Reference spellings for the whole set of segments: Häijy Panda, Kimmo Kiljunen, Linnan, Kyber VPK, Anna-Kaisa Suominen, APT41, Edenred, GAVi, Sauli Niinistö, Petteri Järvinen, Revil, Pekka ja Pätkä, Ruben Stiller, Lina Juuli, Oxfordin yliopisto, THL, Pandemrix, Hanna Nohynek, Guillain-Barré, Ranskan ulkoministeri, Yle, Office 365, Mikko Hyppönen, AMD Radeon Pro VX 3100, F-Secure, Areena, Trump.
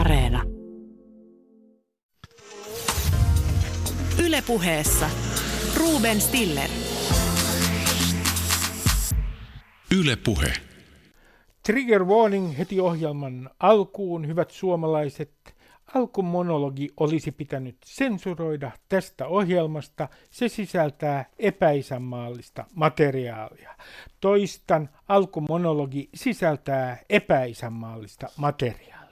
Areena. Yle Puheessa Ruben Stiller. Yle Puhe. Trigger warning heti ohjelman alkuun, hyvät suomalaiset. Alkumonologi olisi pitänyt sensuroida tästä ohjelmasta. Se sisältää epäisänmaallista materiaalia. Toistan, alkumonologi sisältää epäisänmaallista materiaalia.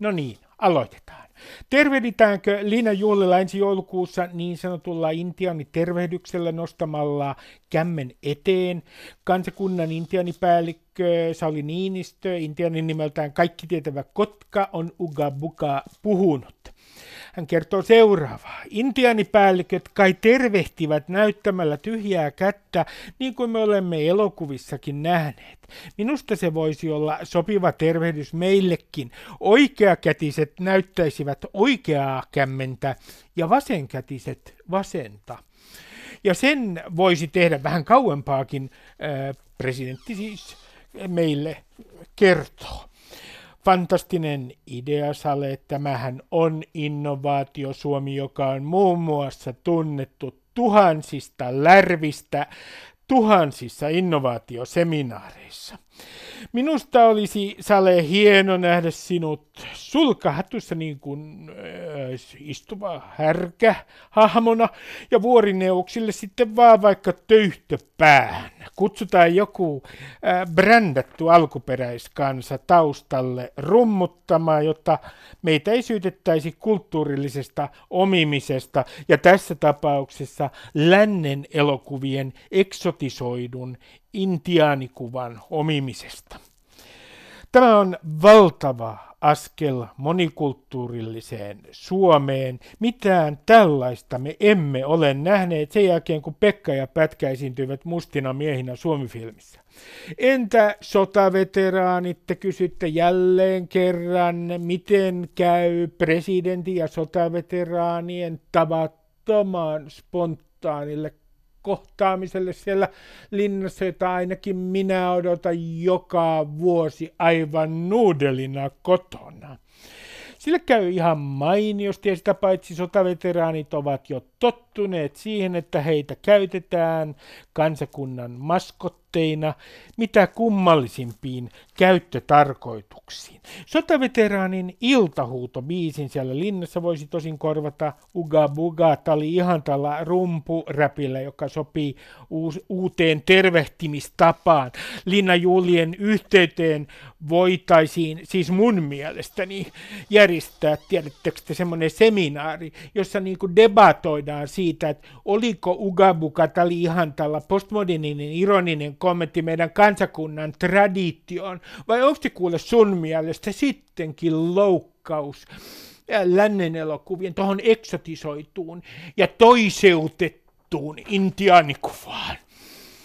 No niin, aloitetaan. Tervehditäänkö Lina Juulilla ensi joulukuussa niin sanotulla intiaanitervehdyksellä nostamalla kämmen eteen? Kansakunnan intiaanipäällikkö Sauli Niinistö, intiaanin nimeltään kaikki tietävä kotka, on uga buga puhunut. Hän kertoo seuraavaa. Intiaanipäälliköt kai tervehtivät näyttämällä tyhjää kättä, niin kuin me olemme elokuvissakin nähneet. Minusta se voisi olla sopiva tervehdys meillekin. Oikeakätiset näyttäisivät oikeaa kämmentä ja vasenkätiset vasenta. Ja sen voisi tehdä vähän kauempaakin, presidentti siis meille kertoo. Fantastinen ideasale, tämähän on innovaatio Suomi, joka on muun muassa tunnettu tuhansista lärvistä, tuhansissa innovaatioseminaareissa. Minusta olisi, Sale, hieno nähdä sinut sulkahatussa niin kuin istuva härkä hahmona ja vuorineuksille sitten vaan vaikka töyhtöpään. Kutsutaan joku brändätty alkuperäiskansa taustalle rummuttamaan, jotta meitä ei syytettäisi kulttuurillisesta omimisesta ja tässä tapauksessa lännen elokuvien eksotisoidun intiaanikuvan omimisesta. Tämä on valtava askel monikulttuurilliseen Suomeen. Mitään tällaista me emme ole nähneet sen jälkeen, kun Pekka ja Pätkä esiintyivät mustina miehinä Suomi-filmissä. Entä sotaveteraanit, te kysytte jälleen kerran, miten käy presidentin ja sotaveteraanien tavattoman spontaanille kohtaamiselle siellä linnassa, jota ainakin minä odotan joka vuosi aivan nuudelina kotona. Sillä käy ihan mainiosti ja sitä paitsi sotaveteraanit ovat jo tottuneet siihen, että heitä käytetään kansakunnan maskotteina mitä kummallisimpiin käyttötarkoituksiin. Sotaveteraanin iltahuutobiisin siellä linnassa voisi tosin korvata uga buga tali ihan tällä rumpuräpillä, joka sopii uuteen tervehtimistapaan. Lina Juulien yhteyteen voitaisiin siis mun mielestäni järjestää, tiedättekö te, semmoinen seminaari, jossa niinku debatoidaan siitä, että oliko uga buga tali ihan tällä postmoderninen ironinen kommentti meidän kansakunnan traditioon, vai onko se kuule sun mielestä sittenkin loukkaus lännen elokuvien tuohon eksotisoituun ja toiseutettuun intiaanikuvaan.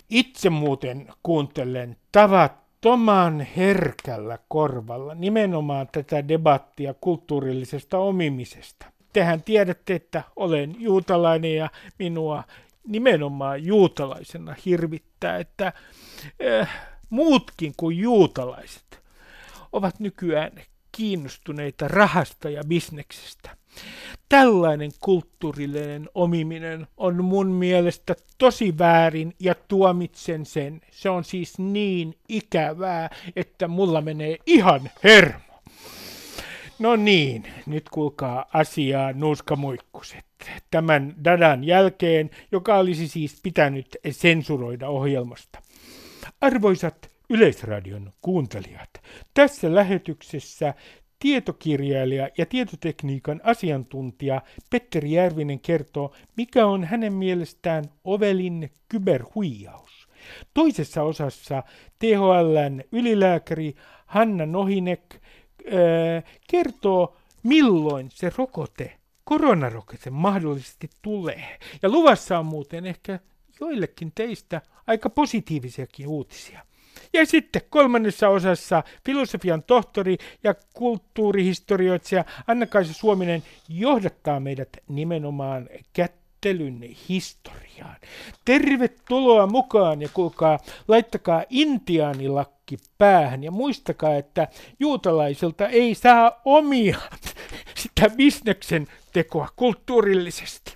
Itse muuten kuuntelen tavattoman herkällä korvalla nimenomaan tätä debattia kulttuurillisesta omimisesta. Tehän tiedätte, että olen juutalainen ja minua nimenomaan juutalaisena hirvittää, että muutkin kuin juutalaiset ovat nykyään kiinnostuneita rahasta ja bisneksestä. Tällainen kulttuurillinen omiminen on mun mielestä tosi väärin ja tuomitsen sen. Se on siis niin ikävää, että mulla menee ihan hermo. No niin, nyt kuulkaa asiaa nuuskamuikkuset. Tämän dadan jälkeen, joka olisi siis pitänyt sensuroida ohjelmasta. Arvoisat Yleisradion kuuntelijat, tässä lähetyksessä tietokirjailija ja tietotekniikan asiantuntija Petteri Järvinen kertoo, mikä on hänen mielestään ovelin kyberhuijaus. Toisessa osassa THL:n ylilääkäri Hanna Nohynek kertoo, milloin se rokote, koronarokote, mahdollisesti tulee. Ja luvassa on muuten ehkä joillekin teistä aika positiivisiakin uutisia. Ja sitten kolmannessa osassa filosofian tohtori ja kulttuurihistorioitsija Anna-Kaisa Suominen johdattaa meidät nimenomaan kättelyn historiaan. Tervetuloa mukaan ja kuulkaa, laittakaa intiaanilakki päähän ja muistakaa, että juutalaisilta ei saa omia. sitä bisneksen tekoa kulttuurillisesti.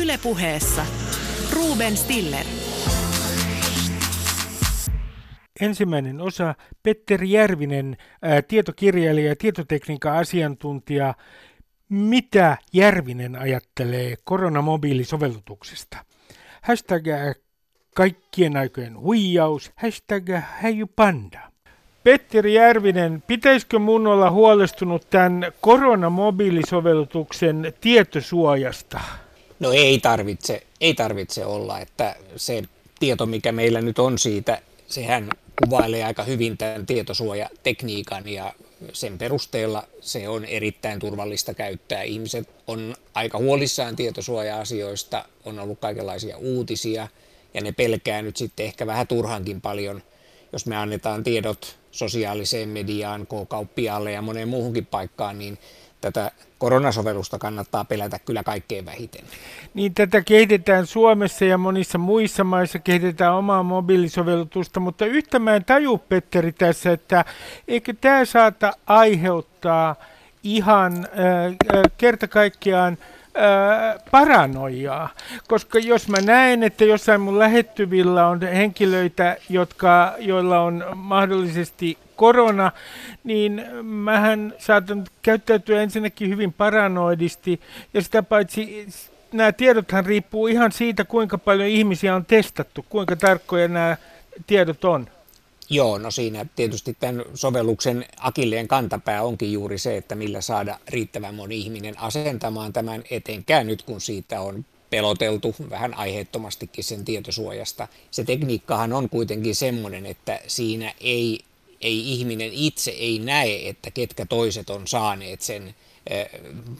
Yle Puheessa Ruben Stiller. Ensimmäinen osa, Petteri Järvinen, tietokirjailija ja tietotekniikan asiantuntija. Mitä Järvinen ajattelee koronamobiilisovellutuksesta? Hashtag kaikkien aikojen huijaus, hashtag häijypanda. Petteri Järvinen, pitäisikö mun olla huolestunut tämän koronamobiilisovellutuksen tietosuojasta? No ei tarvitse olla, että se tieto, mikä meillä nyt on siitä, sehän kuvailee aika hyvin tämän tietosuojatekniikan ja sen perusteella se on erittäin turvallista käyttää. Ihmiset on aika huolissaan tietosuoja-asioista, on ollut kaikenlaisia uutisia ja ne pelkää nyt sitten ehkä vähän turhankin paljon, jos me annetaan tiedot sosiaaliseen mediaan, K-kauppiaalle ja moneen muuhunkin paikkaan, niin tätä koronasovellusta kannattaa pelätä kyllä kaikkein vähiten. Niin, tätä kehitetään Suomessa ja monissa muissa maissa, kehitetään omaa mobiilisovellutusta, mutta yhtä mä en taju, Petteri, tässä, että eikö tämä saata aiheuttaa ihan kerta kaikkiaan paranoiaa, koska jos mä näen, että jossain mun lähettyvillä on henkilöitä, joilla on mahdollisesti korona, niin mähän saatan käyttäytyä ensinnäkin hyvin paranoidisti ja sitä paitsi nämä tiedothan riippuu ihan siitä, kuinka paljon ihmisiä on testattu, kuinka tarkkoja nämä tiedot on. Joo, no siinä tietysti tämän sovelluksen akilleen kantapää onkin juuri se, että millä saada riittävän moni ihminen asentamaan tämän, etenkään nyt kun siitä on peloteltu vähän aiheettomastikin sen tietosuojasta. Se tekniikkahan on kuitenkin semmoinen, että siinä ei ihminen itse ei näe, että ketkä toiset on saaneet sen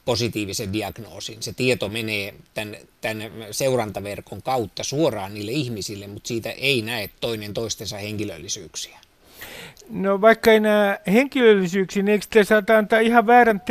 positiivisen diagnoosin. Se tieto menee tämän seurantaverkon kautta suoraan niille ihmisille, mutta siitä ei näe toinen toistensa henkilöllisyyksiä. No vaikka ei näe henkilöllisyyksiä, niin eikö te saata antaa ihan väärän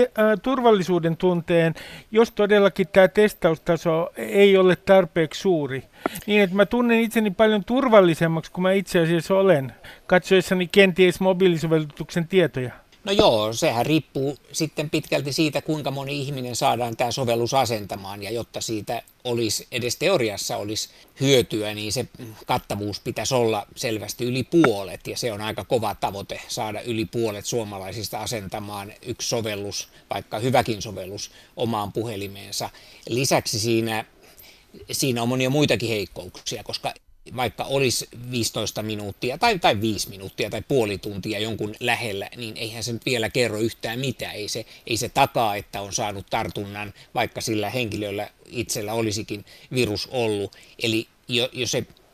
turvallisuuden tunteen, jos todellakin tämä testaustaso ei ole tarpeeksi suuri. Niin, että mä tunnen itseni paljon turvallisemmaksi kuin mä itse asiassa olen, katsoessani kenties mobiilisovellutuksen tietoja. No joo, sehän riippuu sitten pitkälti siitä, kuinka moni ihminen saadaan tämä sovellus asentamaan, ja jotta siitä olisi edes teoriassa olisi hyötyä, niin se kattavuus pitäisi olla selvästi yli puolet, ja se on aika kova tavoite saada yli puolet suomalaisista asentamaan yksi sovellus, vaikka hyväkin sovellus, omaan puhelimeensa. Lisäksi siinä on monia muitakin heikkouksia, koska vaikka olisi 15 minuuttia tai 5 minuuttia tai puoli tuntia jonkun lähellä, niin eihän se nyt vielä kerro yhtään mitään. Ei se takaa, että on saanut tartunnan, vaikka sillä henkilöllä itsellä olisikin virus ollut. Eli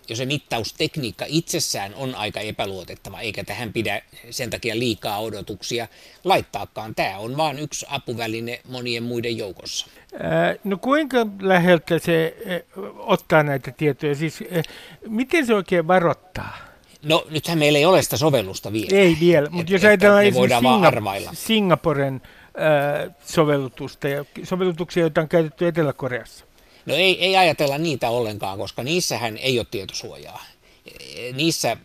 jos se mittaustekniikka itsessään on aika epäluotettava, eikä tähän pidä sen takia liikaa odotuksia laittaakaan. Tämä on vain yksi apuväline monien muiden joukossa. No kuinka läheltä se ottaa näitä tietoja? Siis, miten se oikein varoittaa? No nythän meillä ei ole sitä sovellusta vielä. Ei vielä, mutta jos ajatellaan esimerkiksi Singaporen sovellutusta ja sovellutuksia, joita on käytetty Etelä-Koreassa. No ei ajatella niitä ollenkaan, koska niissähän ei ole tietosuojaa. Niissä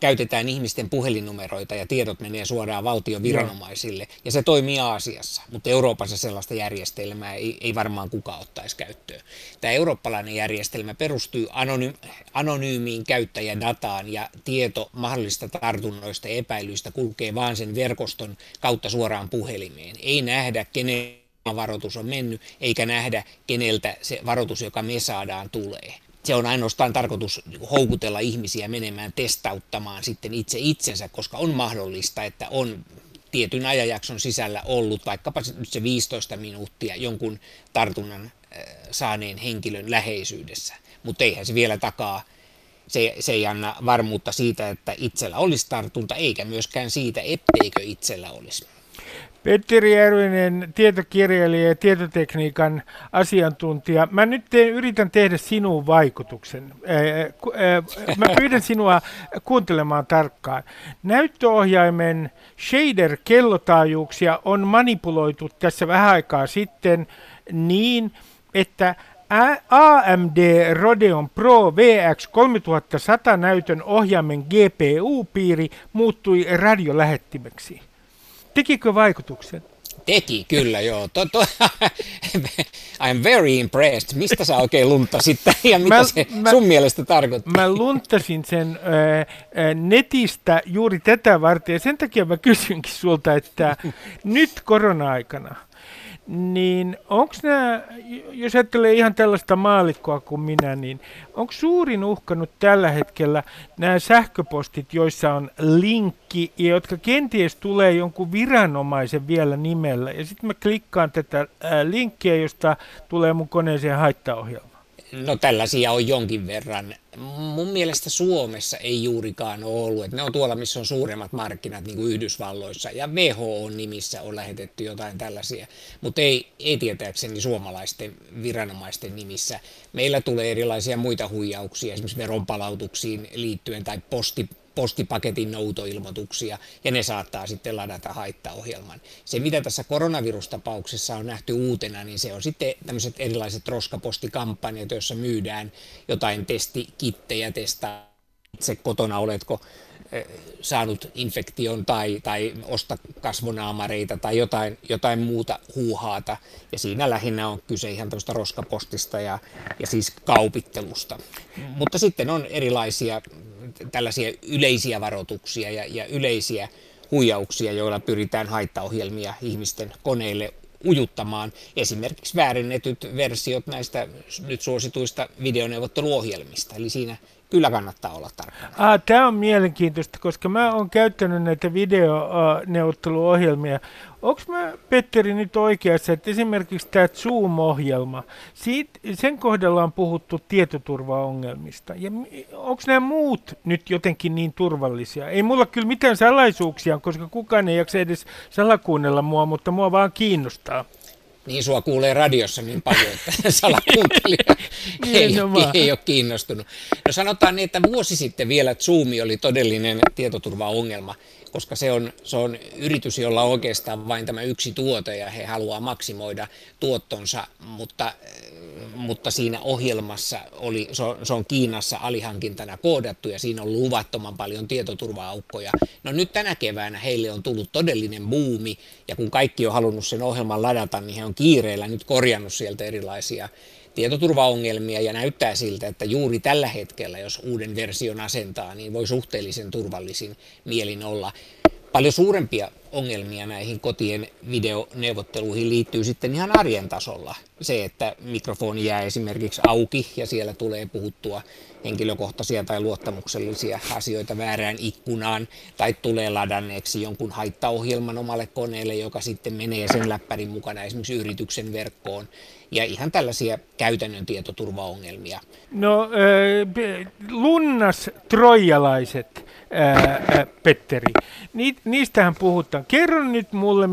käytetään ihmisten puhelinnumeroita ja tiedot menee suoraan valtion viranomaisille ja se toimii Aasiassa, mutta Euroopassa sellaista järjestelmää ei varmaan kukaan ottaisi käyttöön. Tämä eurooppalainen järjestelmä perustuu anonyymiin käyttäjädataan ja tieto mahdollisista tartunnoista ja epäilyistä kulkee vaan sen verkoston kautta suoraan puhelimeen. Ei nähdä kenen varoitus on mennyt, eikä nähdä keneltä se varoitus, joka me saadaan, tulee. Se on ainoastaan tarkoitus houkutella ihmisiä menemään testauttamaan sitten itse itsensä, koska on mahdollista, että on tietyn ajanjakson sisällä ollut vaikkapa nyt se 15 minuuttia jonkun tartunnan saaneen henkilön läheisyydessä. Mutta eihän se vielä takaa, se ei anna varmuutta siitä, että itsellä olisi tartunta, eikä myöskään siitä, etteikö itsellä olisi. Petteri Järvinen, tietokirjailija ja tietotekniikan asiantuntija. Mä nyt yritän tehdä sinuun vaikutuksen. Mä pyydän sinua kuuntelemaan tarkkaan. Näyttöohjaimen shader-kellotaajuuksia on manipuloitu tässä vähän aikaa sitten niin, että AMD Radeon Pro VX 3100 näytön ohjaimen GPU-piiri muuttui radiolähettimeksi. Tekikö vaikutuksen? Teki, kyllä, joo. I'm very impressed. Mistä sä oikein lunttasit ja mitä sun mielestä tarkoittaa? Mä lunttasin sen netistä juuri tätä varten ja sen takia mä kysynkin sulta, että nyt korona-aikana, niin onko nämä, jos ajattelee ihan tällaista maalikkoa kuin minä, niin onko suurin uhka nyt tällä hetkellä nämä sähköpostit, joissa on linkki ja jotka kenties tulee jonkun viranomaisen vielä nimellä ja sitten mä klikkaan tätä linkkiä, josta tulee mun koneeseen haittaohjelma? No tällaisia on jonkin verran. Mun mielestä Suomessa ei juurikaan ole ollut. Ne on tuolla, missä on suuremmat markkinat, niin kuin Yhdysvalloissa. Ja WHO-nimissä on lähetetty jotain tällaisia. Mutta ei tietääkseni suomalaisten viranomaisten nimissä. Meillä tulee erilaisia muita huijauksia, esimerkiksi veronpalautuksiin liittyen tai postipaketin noutoilmoituksia, ja ne saattaa sitten ladata haittaohjelman. Se, mitä tässä koronavirustapauksessa on nähty uutena, niin se on sitten tämmöiset erilaiset roskapostikampanjat, joissa myydään jotain testikittejä, testaa itse kotona, oletko saanut infektion tai osta kasvonaamareita tai jotain muuta huuhaata. Ja siinä lähinnä on kyse ihan tämmöistä roskapostista ja siis kaupittelusta. Mutta sitten on erilaisia tällaisia yleisiä varoituksia ja yleisiä huijauksia, joilla pyritään haittaohjelmia ihmisten koneille ujuttamaan. Esimerkiksi väärennetyt versiot näistä nyt suosituista videoneuvotteluohjelmista, eli siinä kyllä kannattaa olla tarkkana. Tämä on mielenkiintoista, koska mä oon käyttänyt näitä videoneuvotteluohjelmia. Onko mä, Petteri, nyt oikeassa, että esimerkiksi tämä Zoom-ohjelma, sen kohdalla on puhuttu tietoturvaongelmista. Ja onko nämä muut nyt jotenkin niin turvallisia? Ei mulla kyllä mitään salaisuuksia, koska kukaan ei jaksa edes salakuunnella mua, mutta mua vaan kiinnostaa. Niin sua kuulee radiossa niin paljon, että salakuuntelija ei ole kiinnostunut. No sanotaan niin, että vuosi sitten vielä Zoom oli todellinen tietoturvaongelma, koska se on yritys, jolla on oikeastaan vain tämä yksi tuote ja he haluaa maksimoida tuottonsa, mutta siinä ohjelmassa se on Kiinassa alihankintana koodattu ja siinä on luvattoman paljon tietoturva-aukkoja. No nyt tänä keväänä heille on tullut todellinen buumi ja kun kaikki on halunnut sen ohjelman ladata, niin he on kiireellä nyt korjannut sieltä erilaisia tietoturvaongelmia ja näyttää siltä, että juuri tällä hetkellä, jos uuden version asentaa, niin voi suhteellisen turvallisin mielin olla. Paljon suurempia ongelmia näihin kotien videoneuvotteluihin liittyy sitten ihan arjen tasolla. Se, että mikrofoni jää esimerkiksi auki ja siellä tulee puhuttua henkilökohtaisia tai luottamuksellisia asioita väärään ikkunaan tai tulee ladanneeksi jonkun haittaohjelman omalle koneelle, joka sitten menee sen läppärin mukana esimerkiksi yrityksen verkkoon. Ja ihan tällaisia käytännön tietoturvaongelmia. No, lunnas troijalaiset, Petteri, niistähän puhutaan. Kerro nyt mulle,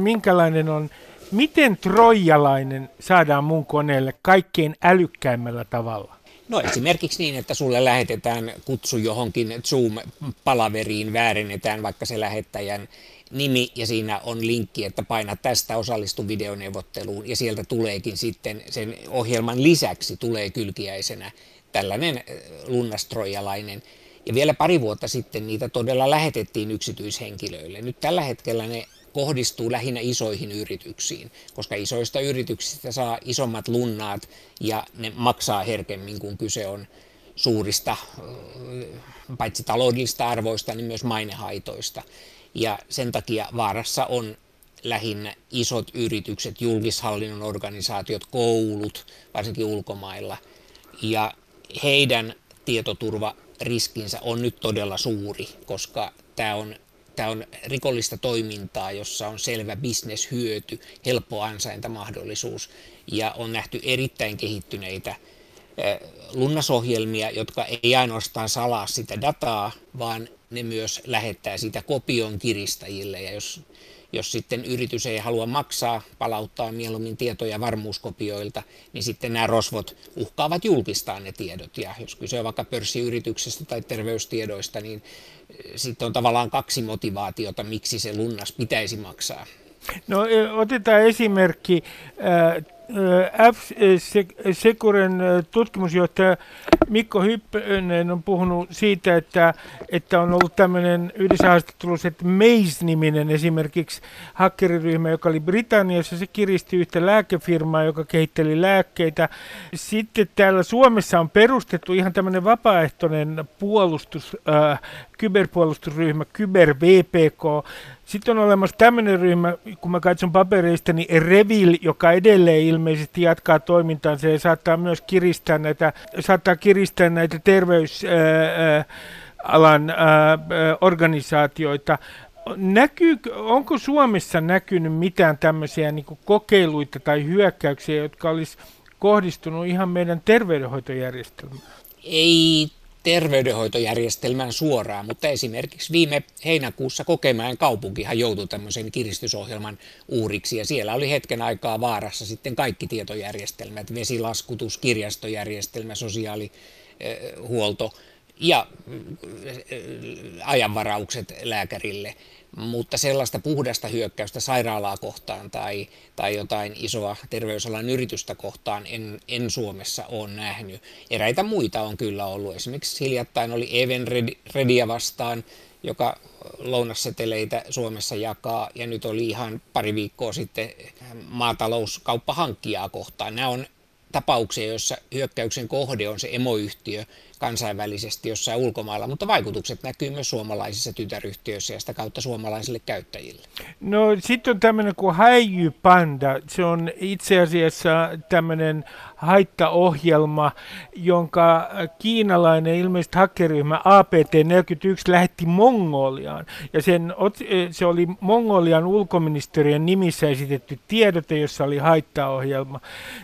miten troijalainen saadaan mun koneelle kaikkein älykkäimmällä tavalla? No esimerkiksi niin, että sulle lähetetään kutsu johonkin Zoom-palaveriin, väärennetään vaikka se lähettäjän nimi ja siinä on linkki, että paina tästä, osallistu videoneuvotteluun ja sieltä tuleekin sitten sen ohjelman lisäksi tulee kylkiäisenä tällainen lunnastroijalainen. Ja vielä pari vuotta sitten niitä todella lähetettiin yksityishenkilöille. Nyt tällä hetkellä ne kohdistuu lähinnä isoihin yrityksiin, koska isoista yrityksistä saa isommat lunnaat ja ne maksaa herkemmin, kun kyse on suurista, paitsi taloudellista arvoista, niin myös mainehaitoista. Ja sen takia vaarassa on lähinnä isot yritykset, julkishallinnon organisaatiot, koulut, varsinkin ulkomailla. Ja heidän tietoturvariskinsä on nyt todella suuri, koska tämä on rikollista toimintaa, jossa on selvä bisneshyöty, helppo ansaintamahdollisuus. Ja on nähty erittäin kehittyneitä lunnasohjelmia, jotka ei ainoastaan salaa sitä dataa, vaan ne myös lähettää sitä kopion kiristäjille ja jos sitten yritys ei halua maksaa, palauttaa mieluummin tietoja varmuuskopioilta, niin sitten nämä rosvot uhkaavat julkistaa ne tiedot. Ja jos kyse on vaikka pörssiyrityksestä tai terveystiedoista, niin sitten on tavallaan kaksi motivaatiota, miksi se lunnas pitäisi maksaa. No otetaan esimerkki F-Securen tutkimusjohtaja Mikko Hyppönen on puhunut siitä, että on ollut tämmöinen yhdessä haastattelussa, että Maze-niminen esimerkiksi hakkeriryhmä, joka oli Britanniassa, se kiristi yhtä lääkefirmaa, joka kehitteli lääkkeitä. Sitten täällä Suomessa on perustettu ihan tämmöinen vapaaehtoinen puolustus, kyberpuolustusryhmä, Kyber VPK. Sitten on olemassa tämmöinen ryhmä, kun mä katson papereista, niin Revil, joka edelleen ilmeisesti jatkaa toimintaansa ja saattaa myös kiristää näitä terveysalan organisaatioita. Onko Suomessa näkynyt mitään tämmöisiä niin kuin kokeiluita tai hyökkäyksiä, jotka olisi kohdistunut ihan meidän terveydenhoitojärjestelmään? Ei terveydenhoitojärjestelmään suoraan, mutta esimerkiksi viime heinäkuussa Kokemäen kaupunkihan joutui tämmöisen kiristysohjelman uhriksi, ja siellä oli hetken aikaa vaarassa sitten kaikki tietojärjestelmät, vesilaskutus, kirjastojärjestelmä, sosiaalihuolto ja ajanvaraukset lääkärille, mutta sellaista puhdasta hyökkäystä sairaalaa kohtaan tai jotain isoa terveysalan yritystä kohtaan en Suomessa ole nähnyt. Eräitä muita on kyllä ollut. Esimerkiksi hiljattain oli Edenredia vastaan, joka lounasseteleitä Suomessa jakaa, ja nyt oli ihan pari viikkoa sitten maatalouskauppahankkijaa kohtaan. Nämä on tapauksia, joissa hyökkäyksen kohde on se emoyhtiö kansainvälisesti jossain ulkomailla, mutta vaikutukset näkyy myös suomalaisissa tytäryhtiöissä ja sitä kautta suomalaisille käyttäjille. No sitten on tämmöinen kuin Häijy Panda. Se on itse asiassa tämmöinen haittaohjelma, jonka kiinalainen ilmeisesti hakkeriryhmä APT41 lähetti Mongoliaan. Ja se oli Mongolian ulkoministeriön nimissä esitetty tiedote, jossa oli haittaohjelma.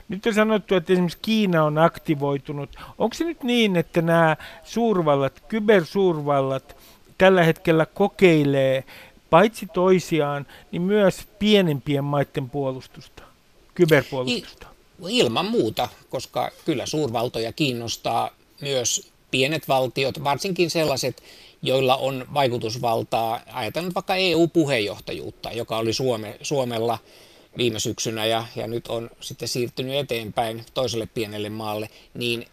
Nyt on sanottu, että esimerkiksi Kiina on aktivoitunut. Onko se nyt niin, että nämä suurvallat, kybersuurvallat tällä hetkellä kokeilee paitsi toisiaan, niin myös pienempien maiden puolustusta, kyberpuolustusta? Ilman muuta, koska kyllä suurvaltoja kiinnostaa myös pienet valtiot, varsinkin sellaiset, joilla on vaikutusvaltaa. Ajatellaan vaikka EU-puheenjohtajuutta, joka oli Suomella viime syksynä ja nyt on sitten siirtynyt eteenpäin toiselle pienelle maalle, niin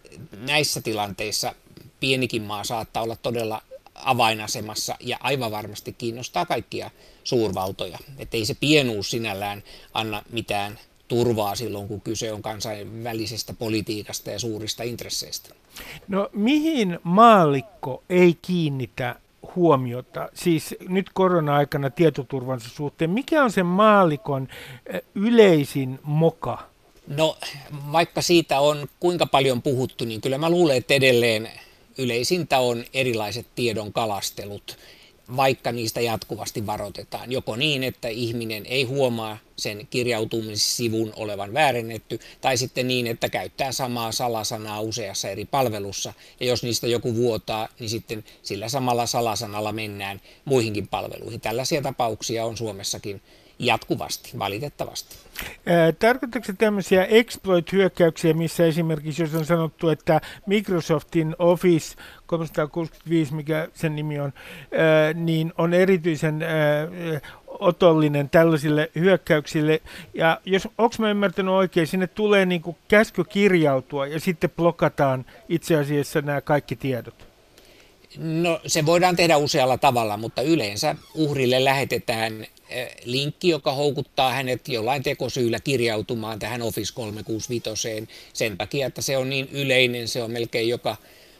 näissä tilanteissa pienikin maa saattaa olla todella avainasemassa ja aivan varmasti kiinnostaa kaikkia suurvaltoja. Että ei se pienuus sinällään anna mitään turvaa silloin, kun kyse on kansainvälisestä politiikasta ja suurista intresseistä. No mihin maallikko ei kiinnitä huomiota, siis nyt korona-aikana tietoturvansa suhteen? Mikä on sen maallikon yleisin moka? No vaikka siitä on kuinka paljon puhuttu, niin kyllä mä luulen, että edelleen yleisintä on erilaiset tiedon kalastelut, vaikka niistä jatkuvasti varoitetaan. Joko niin, että ihminen ei huomaa sen kirjautumissivun olevan väärennetty, tai sitten niin, että käyttää samaa salasanaa useassa eri palvelussa, ja jos niistä joku vuotaa, niin sitten sillä samalla salasanalla mennään muihinkin palveluihin. Tällaisia tapauksia on Suomessakin jatkuvasti, valitettavasti. Tarkoitatko se tämmöisiä exploit-hyökkäyksiä, missä esimerkiksi jos on sanottu, että Microsoftin Office 365, mikä sen nimi on, niin on erityisen otollinen tällaisille hyökkäyksille, ja jos onko mä ymmärtänyt oikein, sinne tulee niin kuin käsky kirjautua ja sitten blokataan itse asiassa nämä kaikki tiedot? No se voidaan tehdä usealla tavalla, mutta yleensä uhrille lähetetään linkki, joka houkuttaa hänet jollain tekosyyllä kirjautumaan tähän Office 365 sen takia, että se on niin yleinen, se on melkein joka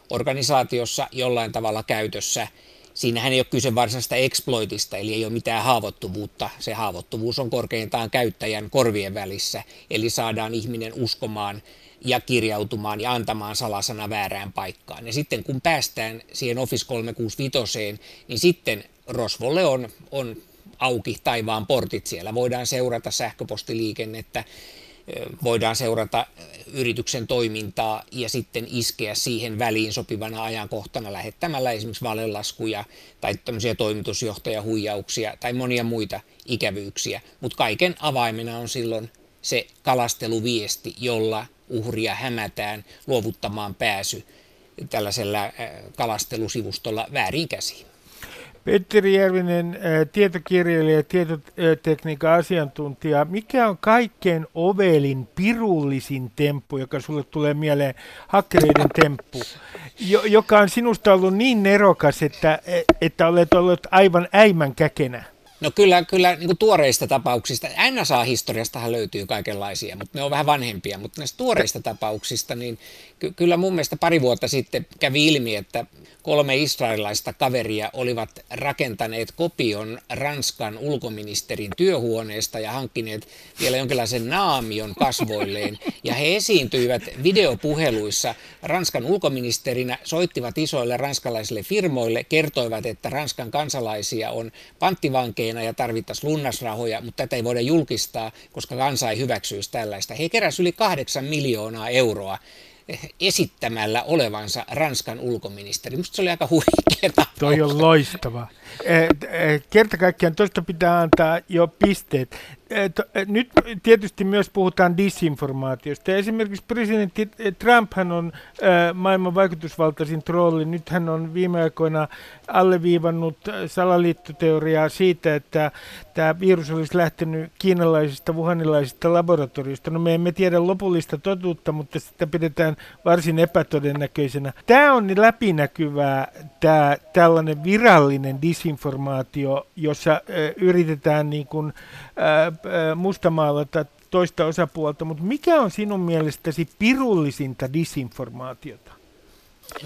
organisaatiossa jollain tavalla käytössä. Siinähän ei ole kyse varsinaisesta exploitista, eli ei ole mitään haavoittuvuutta. Se haavoittuvuus on korkeintaan käyttäjän korvien välissä, eli saadaan ihminen uskomaan ja kirjautumaan ja antamaan salasana väärään paikkaan. Ja sitten kun päästään siihen Office 365, niin sitten rosvolle on auki taivaan portit. Siellä voidaan seurata sähköpostiliikennettä, voidaan seurata yrityksen toimintaa ja sitten iskeä siihen väliin sopivana ajankohtana lähettämällä esimerkiksi valelaskuja tai tämmöisiä toimitusjohtajahuijauksia tai monia muita ikävyyksiä. Mutta kaiken avaimena on silloin se kalasteluviesti, jolla uhria hämätään luovuttamaan pääsy tällaisella kalastelusivustolla väärin käsiin. Petteri Järvinen, tietokirjailija ja tietotekniikan asiantuntija. Mikä on kaikkein ovelin, pirullisin temppu, joka sulle tulee mieleen, hakkereiden temppu, joka on sinusta ollut niin nerokas, että olet ollut aivan äimän käkenä? No kyllä niin kuin tuoreista tapauksista, NSA-historiastahan löytyy kaikenlaisia, mutta ne on vähän vanhempia, mutta näistä tuoreista tapauksista, niin kyllä mun mielestä pari vuotta sitten kävi ilmi, että 3 israelilaista kaveria olivat rakentaneet kopion Ranskan ulkoministerin työhuoneesta ja hankkineet vielä jonkinlaisen naamion kasvoilleen, ja he esiintyivät videopuheluissa Ranskan ulkoministerinä, soittivat isoille ranskalaisille firmoille, kertoivat, että Ranskan kansalaisia on panttivankeja ja tarvittaisiin lunnasrahoja, mutta tätä ei voida julkistaa, koska kansa ei hyväksyisi tällaista. He keräsivät yli 8 miljoonaa euroa esittämällä olevansa Ranskan ulkoministeri. Minusta se oli aika huikeeta. Toi on loistava. Kerta kaikkiaan tuosta pitää antaa jo pisteet. Nyt tietysti myös puhutaan disinformaatiosta. Esimerkiksi presidentti Trumphan on maailman vaikutusvaltaisin trolli. Nyt hän on viime aikoina alleviivannut salaliittoteoriaa siitä, että tämä virus olisi lähtenyt kiinalaisista, wuhanilaisista laboratorioista. No me emme tiedä lopullista totuutta, mutta sitä pidetään varsin epätodennäköisenä. Tämä on läpinäkyvää, tällainen virallinen disinformaatio, jossa yritetään niin kuin mustamaalata toista osapuolta, mutta mikä on sinun mielestäsi pirullisinta disinformaatiota?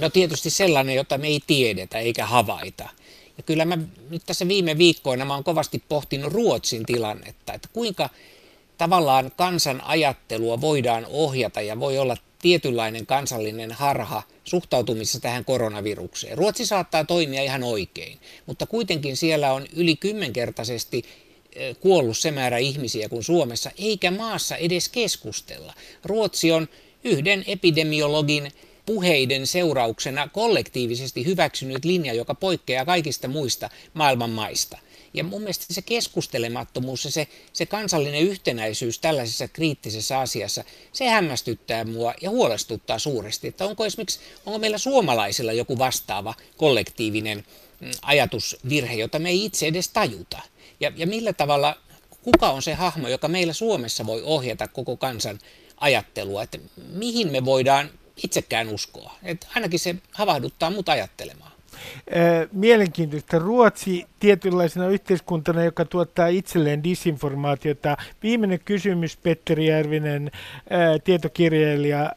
No tietysti sellainen, jota me ei tiedetä eikä havaita. Ja kyllä mä nyt tässä viime viikkoina mä oon kovasti pohtinut Ruotsin tilannetta, että kuinka tavallaan kansan ajattelua voidaan ohjata ja voi olla tietynlainen kansallinen harha suhtautumisessa tähän koronavirukseen. Ruotsi saattaa toimia ihan oikein, mutta kuitenkin siellä on yli 10-kertaisesti kuollut se määrä ihmisiä kuin Suomessa, eikä maassa edes keskustella. Ruotsi on yhden epidemiologin puheiden seurauksena kollektiivisesti hyväksynyt linja, joka poikkeaa kaikista muista maailman maista. Ja mun mielestä se keskustelemattomuus ja se kansallinen yhtenäisyys tällaisessa kriittisessä asiassa, se hämmästyttää mua ja huolestuttaa suuresti, että onko meillä suomalaisilla joku vastaava kollektiivinen ajatusvirhe, jota me ei itse edes tajuta. Ja millä tavalla, kuka on se hahmo, joka meillä Suomessa voi ohjata koko kansan ajattelua, että mihin me voidaan itsekään uskoa. Että ainakin se havahduttaa mut ajattelemaan. Mielenkiintoista. Ruotsi tietynlaisena yhteiskuntana, joka tuottaa itselleen disinformaatiota. Viimeinen kysymys, Petteri Järvinen, tietokirjailija.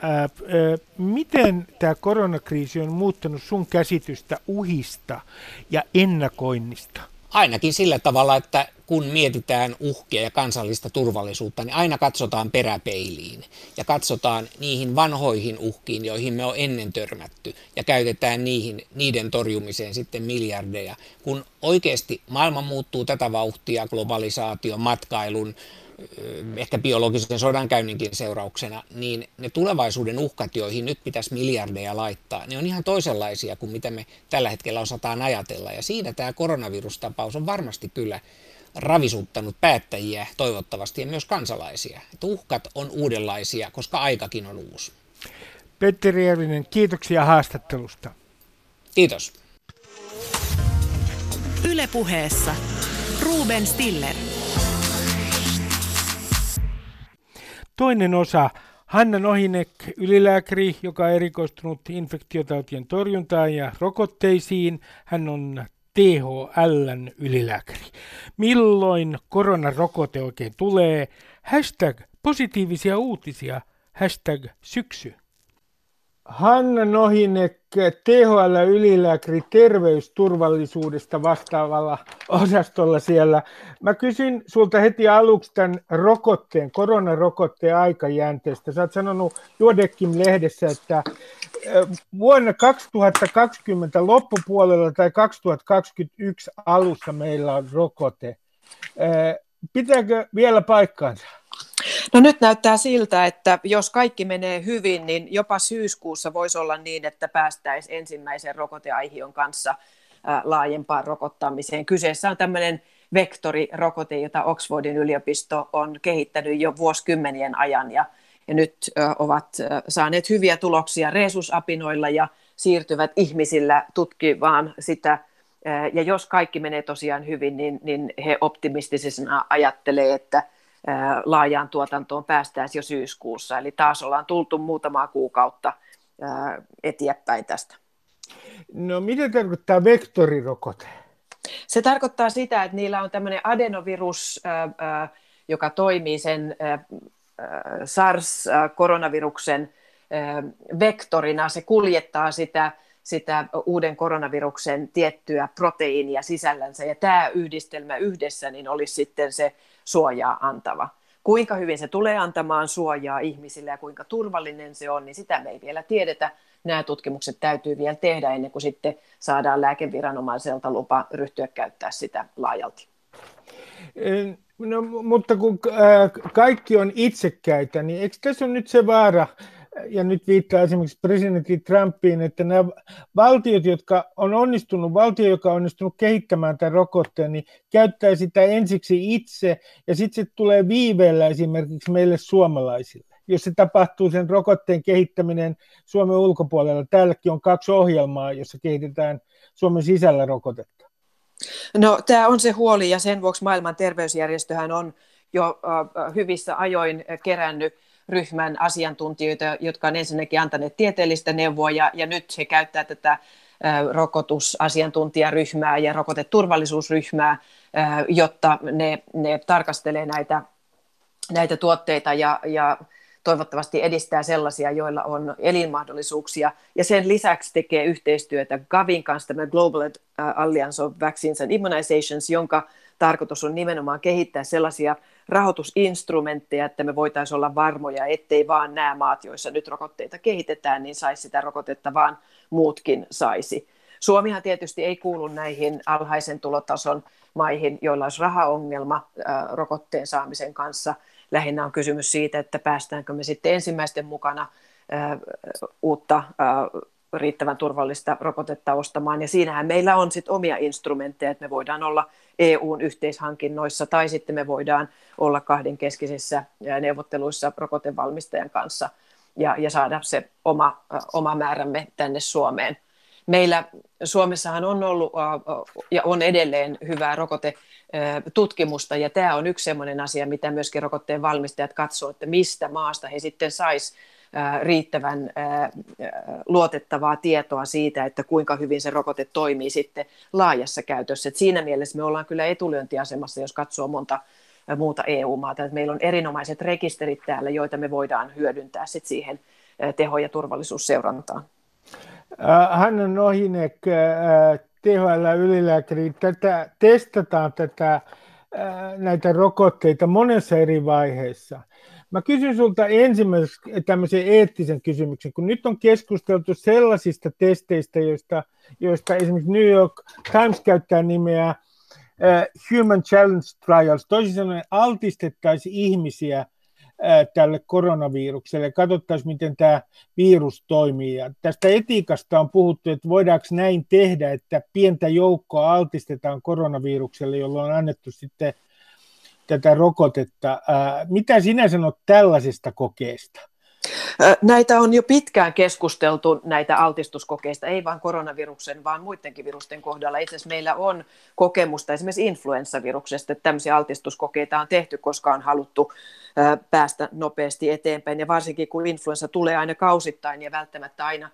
Miten tämä koronakriisi on muuttanut sun käsitystä uhista ja ennakoinnista? Ainakin sillä tavalla, että kun mietitään uhkia ja kansallista turvallisuutta, niin aina katsotaan peräpeiliin ja katsotaan niihin vanhoihin uhkiin, joihin me on ennen törmätty, ja käytetään niiden torjumiseen sitten miljardeja. Kun oikeasti maailma muuttuu tätä vauhtia, globalisaation, matkailun, ehkä biologisen sodankäynninkin seurauksena, niin ne tulevaisuuden uhkat, joihin nyt pitäisi miljardeja laittaa, ne on ihan toisenlaisia kuin mitä me tällä hetkellä osataan ajatella. Ja siinä tämä koronavirustapaus on varmasti kyllä ravisuttanut päättäjiä toivottavasti ja myös kansalaisia. Että uhkat on uudenlaisia, koska aikakin on uusi. Petteri Järvinen, kiitoksia haastattelusta. Kiitos. Yle Puheessa Ruben Stiller. Toinen osa, Hanna Nohynek, ylilääkäri, joka on erikoistunut infektiotautien torjuntaan ja rokotteisiin. Hän on THL:n ylilääkäri. Milloin koronarokote oikein tulee? Hashtag positiivisia uutisia, hashtag syksy. Hanna Nohynek, THL ylilääkäri terveysturvallisuudesta vastaavalla osastolla siellä. Mä kysyn sulta heti aluksi tämän koronarokotteen aikajänteestä. Sä oot sanonut Juodekim-lehdessä, että vuonna 2020 loppupuolella tai 2021 alussa meillä on rokote. Pitääkö vielä paikkaansa? No nyt näyttää siltä, että jos kaikki menee hyvin, niin jopa syyskuussa voisi olla niin, että päästäisiin ensimmäisen rokoteaihion kanssa laajempaan rokottamiseen. Kyseessä on tämmöinen vektorirokote, jota Oxfordin yliopisto on kehittänyt jo vuosikymmenien ajan ja nyt ovat saaneet hyviä tuloksia rhesusapinoilla ja siirtyvät ihmisillä tutkivaan sitä Ja jos kaikki menee tosiaan hyvin, niin he optimistisena ajattelee, että laajaan tuotantoon päästäisiin jo syyskuussa. Eli taas ollaan tultu muutamaa kuukautta eteenpäin tästä. No mitä tarkoittaa vektorirokote? Se tarkoittaa sitä, että niillä on tämmöinen adenovirus, joka toimii sen SARS-koronaviruksen vektorina. Se kuljettaa sitä uuden koronaviruksen tiettyä proteiinia sisällänsä, ja tämä yhdistelmä yhdessä niin olisi sitten se suojaa antava. Kuinka hyvin se tulee antamaan suojaa ihmisille ja kuinka turvallinen se on, niin sitä me ei vielä tiedetä. Nämä tutkimukset täytyy vielä tehdä ennen kuin sitten saadaan lääkeviranomaiselta lupa ryhtyä käyttää sitä laajalti. No, mutta kun kaikki on itsekkäitä, niin eikö tässä ole nyt se vaara, ja nyt viittaa esimerkiksi presidentti Trumpiin, että nämä valtiot, joka on onnistunut kehittämään tämän rokotteen, niin käyttää sitä ensiksi itse, ja sitten se tulee viiveellä esimerkiksi meille suomalaisille, jos se tapahtuu sen rokotteen kehittäminen Suomen ulkopuolella. Täälläkin on 2 ohjelmaa, jossa kehitetään Suomen sisällä rokotetta. No, tämä on se huoli, ja sen vuoksi maailman terveysjärjestöhän on jo hyvissä ajoin kerännyt ryhmän asiantuntijoita, jotka on ensinnäkin antaneet tieteellistä neuvoa, ja nyt he käyttää tätä rokotusasiantuntijaryhmää ja rokoteturvallisuusryhmää, jotta ne tarkastelee näitä tuotteita ja toivottavasti edistää sellaisia, joilla on elinmahdollisuuksia, ja sen lisäksi tekee yhteistyötä GAVin kanssa, tämä Global Alliance of Vaccines and Immunizations, jonka tarkoitus on nimenomaan kehittää sellaisia rahoitusinstrumentteja, että me voitaisiin olla varmoja, ettei vaan nämä maat, joissa nyt rokotteita kehitetään, niin saisi sitä rokotetta, vaan muutkin saisi. Suomihan tietysti ei kuulu näihin alhaisen tulotason maihin, joilla olisi rahaongelma rokotteen saamisen kanssa. Lähinnä on kysymys siitä, että päästäänkö me sitten ensimmäisten mukana uutta riittävän turvallista rokotetta ostamaan. Ja siinähän meillä on sitten omia instrumentteja, että me voidaan olla EU:n yhteishankinnoissa tai sitten me voidaan olla kahdenkeskisissä neuvotteluissa rokotevalmistajan kanssa ja saada se oma määrämme tänne Suomeen. Meillä Suomessahan on ollut ja on edelleen hyvää rokotetutkimusta, ja tämä on yksi sellainen asia, mitä myöskin rokotteen valmistajat katsoo, että mistä maasta he sitten sais riittävän luotettavaa tietoa siitä, että kuinka hyvin se rokote toimii sitten laajassa käytössä. Et siinä mielessä me ollaan kyllä etulyöntiasemassa, jos katsoo monta muuta EU-maata. Et meillä on erinomaiset rekisterit täällä, joita me voidaan hyödyntää sit siihen teho- ja turvallisuusseurantaan. Hanna Nohynek, THL-ylilääkäri, testataan näitä rokotteita monessa eri vaiheessa. Mä kysyn sulta ensimmäiseksi tämmöisen eettisen kysymyksen, kun nyt on keskusteltu sellaisista testeistä, joista esimerkiksi New York Times käyttää nimeä Human Challenge Trials, toisin sanoen altistettaisiin ihmisiä tälle koronavirukselle ja katsottaisiin, miten tämä virus toimii. Ja tästä etiikasta on puhuttu, että voidaanko näin tehdä, että pientä joukkoa altistetaan koronavirukselle, jolla on annettu sitten tätä rokotetta. Mitä sinä sanot tällaisesta kokeesta? Näitä on jo pitkään keskusteltu, näitä altistuskokeista, ei vain koronaviruksen, vaan muidenkin virusten kohdalla. Itse asiassa meillä on kokemusta esimerkiksi influenssaviruksesta, että tämmöisiä altistuskokeita on tehty, koska on haluttu päästä nopeasti eteenpäin. Ja varsinkin kun influenssa tulee aina kausittain ja välttämättä aina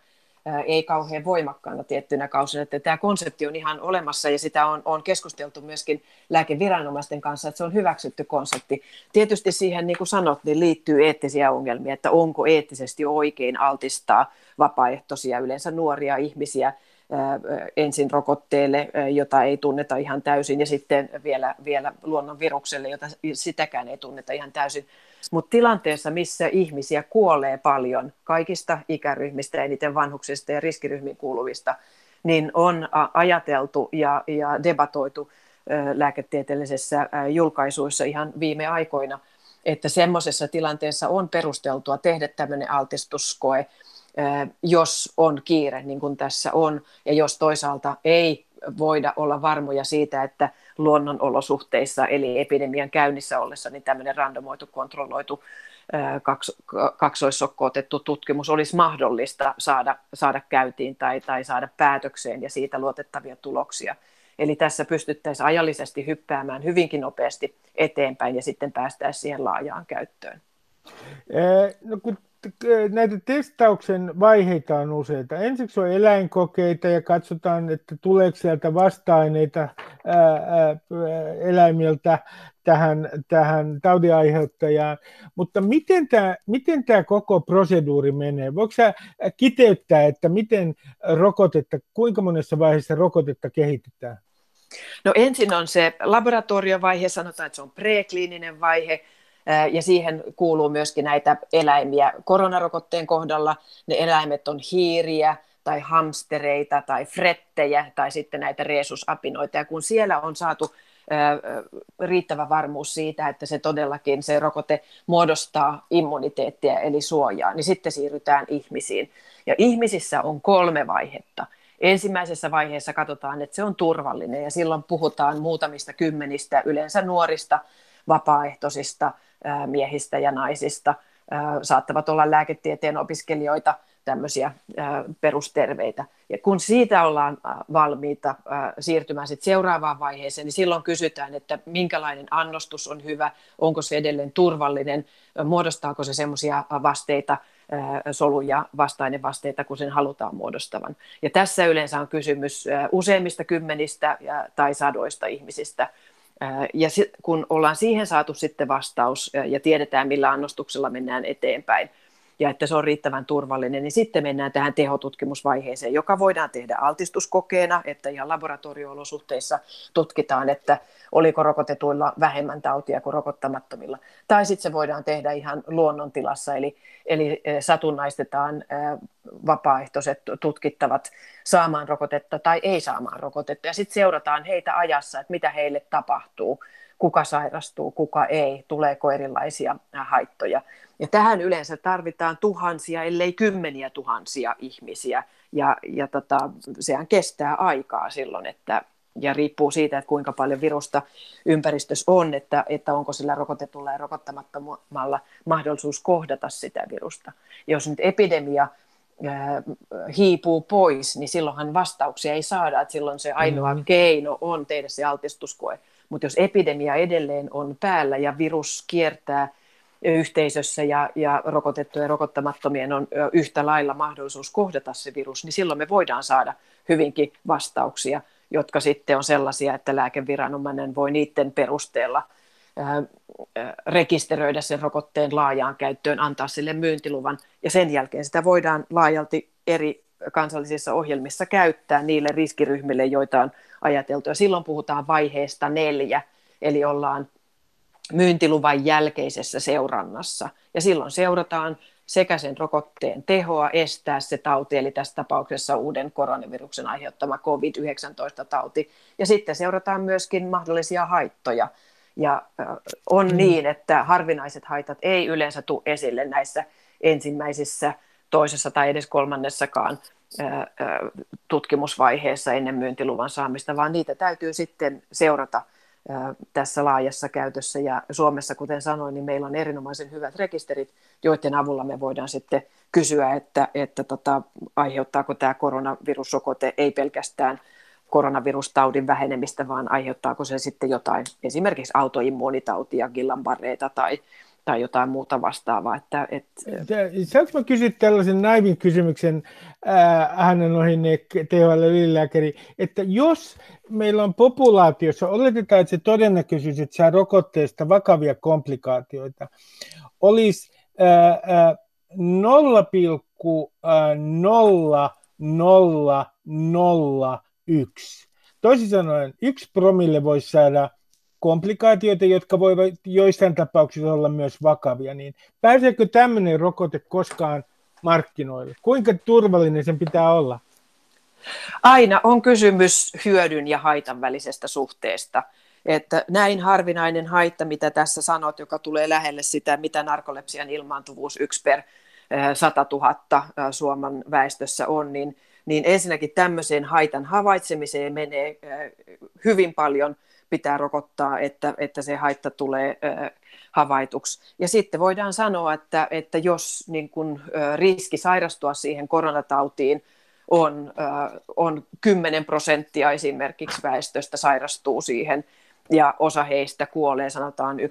ei kauhean voimakkaana tiettynä kausina, että tämä konsepti on ihan olemassa, ja sitä on keskusteltu myöskin lääkeviranomaisten kanssa, että se on hyväksytty konsepti. Tietysti siihen, niin kuin sanot, niin liittyy eettisiä ongelmia, että onko eettisesti oikein altistaa vapaaehtoisia, yleensä nuoria ihmisiä ensin rokotteelle, jota ei tunneta ihan täysin, ja sitten vielä luonnon virukselle, jota sitäkään ei tunneta ihan täysin. Mutta tilanteessa, missä ihmisiä kuolee paljon kaikista ikäryhmistä, eniten vanhuksista ja riskiryhmiin kuuluvista, niin on ajateltu ja debatoitu lääketieteellisissä julkaisuissa ihan viime aikoina, että semmoisessa tilanteessa on perusteltua tehdä tämmöinen altistuskoe, jos on kiire, niin kuin tässä on, ja jos toisaalta ei voida olla varmoja siitä, että luonnonolosuhteissa, eli epidemian käynnissä ollessa, niin tämmöinen randomoitu, kontrolloitu, kaksoissokko otettu tutkimus olisi mahdollista saada käyntiin tai saada päätökseen ja siitä luotettavia tuloksia. Eli tässä pystyttäisiin ajallisesti hyppäämään hyvinkin nopeasti eteenpäin ja sitten päästäisiin siihen laajaan käyttöön. No, kun näitä testauksen vaiheita on useita. Ensiksi on eläinkokeita ja katsotaan, että tuleeko sieltä vasta-aineita eläimiltä tähän taudinaiheuttajaan. Mutta miten tämä koko proseduuri menee? Voiko sä kiteyttää, että kuinka monessa vaiheessa rokotetta kehitetään? No ensin on se laboratoriovaihe, sanotaan, että se on prekliininen vaihe. Ja siihen kuuluu myöskin näitä eläimiä. Koronarokotteen kohdalla ne eläimet on hiiriä tai hamstereita tai frettejä tai sitten näitä rhesusapinoita. Ja kun siellä on saatu riittävä varmuus siitä, että se todellakin se rokote muodostaa immuniteettia eli suojaa, niin sitten siirrytään ihmisiin. Ja ihmisissä on 3 vaihetta. Ensimmäisessä vaiheessa katsotaan, että se on turvallinen ja silloin puhutaan muutamista kymmenistä, yleensä nuorista, vapaaehtoisista miehistä ja naisista, saattavat olla lääketieteen opiskelijoita, tämmöisiä perusterveitä. Ja kun siitä ollaan valmiita siirtymään sitten seuraavaan vaiheeseen, niin silloin kysytään, että minkälainen annostus on hyvä, onko se edelleen turvallinen, muodostaako se semmoisia vasteita, soluja, vasta-ainevasteita, kun sen halutaan muodostavan. Ja tässä yleensä on kysymys useimmista kymmenistä tai sadoista ihmisistä. Ja kun ollaan siihen saatu sitten vastaus ja tiedetään, millä annostuksella mennään eteenpäin ja että se on riittävän turvallinen, niin sitten mennään tähän tehotutkimusvaiheeseen, joka voidaan tehdä altistuskokeena, että ihan laboratorio-olosuhteissa tutkitaan, että oliko rokotetuilla vähemmän tautia kuin rokottamattomilla. Tai sitten se voidaan tehdä ihan luonnontilassa, eli satunnaistetaan vapaaehtoiset tutkittavat saamaan rokotetta tai ei saamaan rokotetta. Ja sitten seurataan heitä ajassa, että mitä heille tapahtuu, kuka sairastuu, kuka ei, tuleeko erilaisia haittoja. Ja tähän yleensä tarvitaan tuhansia, ellei kymmeniä tuhansia ihmisiä. Ja sehän kestää aikaa silloin, ja riippuu siitä, että kuinka paljon virusta ympäristössä on, että onko sillä rokotetulla ja rokottamattomalla mahdollisuus kohdata sitä virusta. Jos nyt epidemia hiipuu pois, niin silloinhan vastauksia ei saada, että silloin se ainoa keino on tehdä se altistuskoe. Mutta jos epidemia edelleen on päällä ja virus kiertää yhteisössä ja rokotettujen ja rokottamattomien on yhtä lailla mahdollisuus kohdata se virus, niin silloin me voidaan saada hyvinkin vastauksia, jotka sitten on sellaisia, että lääkeviranomainen voi niiden perusteella rekisteröidä sen rokotteen laajaan käyttöön, antaa sille myyntiluvan ja sen jälkeen sitä voidaan laajalti eri kansallisissa ohjelmissa käyttää niille riskiryhmille, joita on ajateltu. Ja silloin puhutaan vaiheesta 4, eli ollaan myyntiluvan jälkeisessä seurannassa. Ja silloin seurataan sekä sen rokotteen tehoa estää se tauti, eli tässä tapauksessa uuden koronaviruksen aiheuttama COVID-19-tauti. Ja sitten seurataan myöskin mahdollisia haittoja. Ja on niin, että harvinaiset haitat ei yleensä tule esille näissä ensimmäisissä, toisessa tai edes kolmannessakaan tutkimusvaiheessa ennen myyntiluvan saamista, vaan niitä täytyy sitten seurata tässä laajassa käytössä. Ja Suomessa, kuten sanoin, niin meillä on erinomaisen hyvät rekisterit, joiden avulla me voidaan sitten kysyä, että aiheuttaako tämä koronavirusrokote ei pelkästään koronavirustaudin vähenemistä, vaan aiheuttaako se sitten jotain, esimerkiksi autoimmuunitautia, Guillain-Barréta tai jotain muuta vastaavaa. Saanko mä kysyä tällaisen naivin kysymyksen, Hanna Nohynek, THL-ylilääkäri, että jos meillä on populaatiossa, oletetaan, että se todennäköisyys, että saa rokotteesta vakavia komplikaatioita, olisi 0,0001. Toisin sanoen 1 promille voisi saada komplikaatioita, jotka voivat joissain tapauksissa olla myös vakavia, niin pääseekö tämmöinen rokote koskaan markkinoille? Kuinka turvallinen sen pitää olla? Aina on kysymys hyödyn ja haitan välisestä suhteesta. Että näin harvinainen haitta, mitä tässä sanot, joka tulee lähelle sitä, mitä narkolepsian ilmaantuvuus 1/100 000 Suomen väestössä on, niin ensinnäkin tämmöiseen haitan havaitsemiseen menee hyvin paljon, pitää rokottaa, että se haitta tulee havaituksi. Ja sitten voidaan sanoa, että jos niin kun riski sairastua siihen koronatautiin on 10% esimerkiksi väestöstä sairastuu siihen ja osa heistä kuolee, sanotaan 1%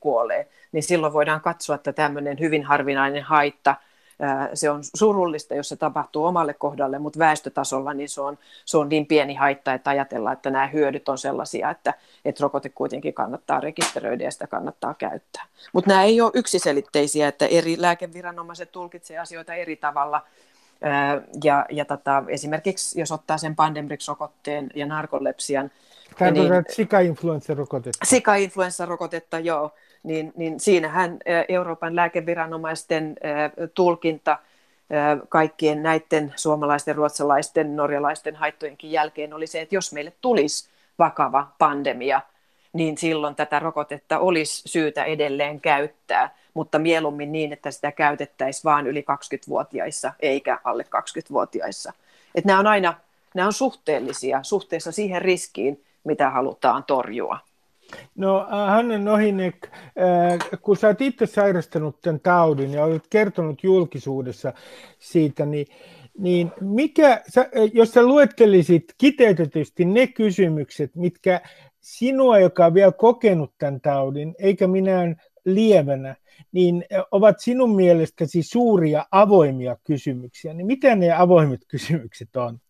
kuolee, niin silloin voidaan katsoa, että tämmöinen hyvin harvinainen haitta, se on surullista, jos se tapahtuu omalle kohdalle, mutta väestötasolla niin se on niin pieni haitta, että ajatellaan, että nämä hyödyt on sellaisia, että rokote kuitenkin kannattaa rekisteröidä ja sitä kannattaa käyttää. Mutta nämä ei ole yksiselitteisiä, että eri lääkeviranomaiset tulkitsevat asioita eri tavalla. Ja esimerkiksi jos ottaa sen Pandemrix-rokotteen ja narkolepsian. Tarkoitat niin, sika-influenssarokotetta. Sika-influenssarokotetta, joo. Niin siinähän Euroopan lääkeviranomaisten tulkinta kaikkien näiden suomalaisten, ruotsalaisten, norjalaisten haittojenkin jälkeen oli se, että jos meille tulisi vakava pandemia, niin silloin tätä rokotetta olisi syytä edelleen käyttää, mutta mieluummin niin, että sitä käytettäisiin vain yli 20-vuotiaissa eikä alle 20-vuotiaissa. Että nämä on suhteellisia suhteessa siihen riskiin, mitä halutaan torjua. No, Hanna Nohynek, kun sä oot itse sairastanut tämän taudin ja olet kertonut julkisuudessa siitä, niin mikä, jos sä luettelisit kiteytetysti ne kysymykset, mitkä sinua, joka on vielä kokenut tämän taudin, eikä minään lievänä, niin ovat sinun mielestäsi suuria avoimia kysymyksiä, niin mitä ne avoimet kysymykset on?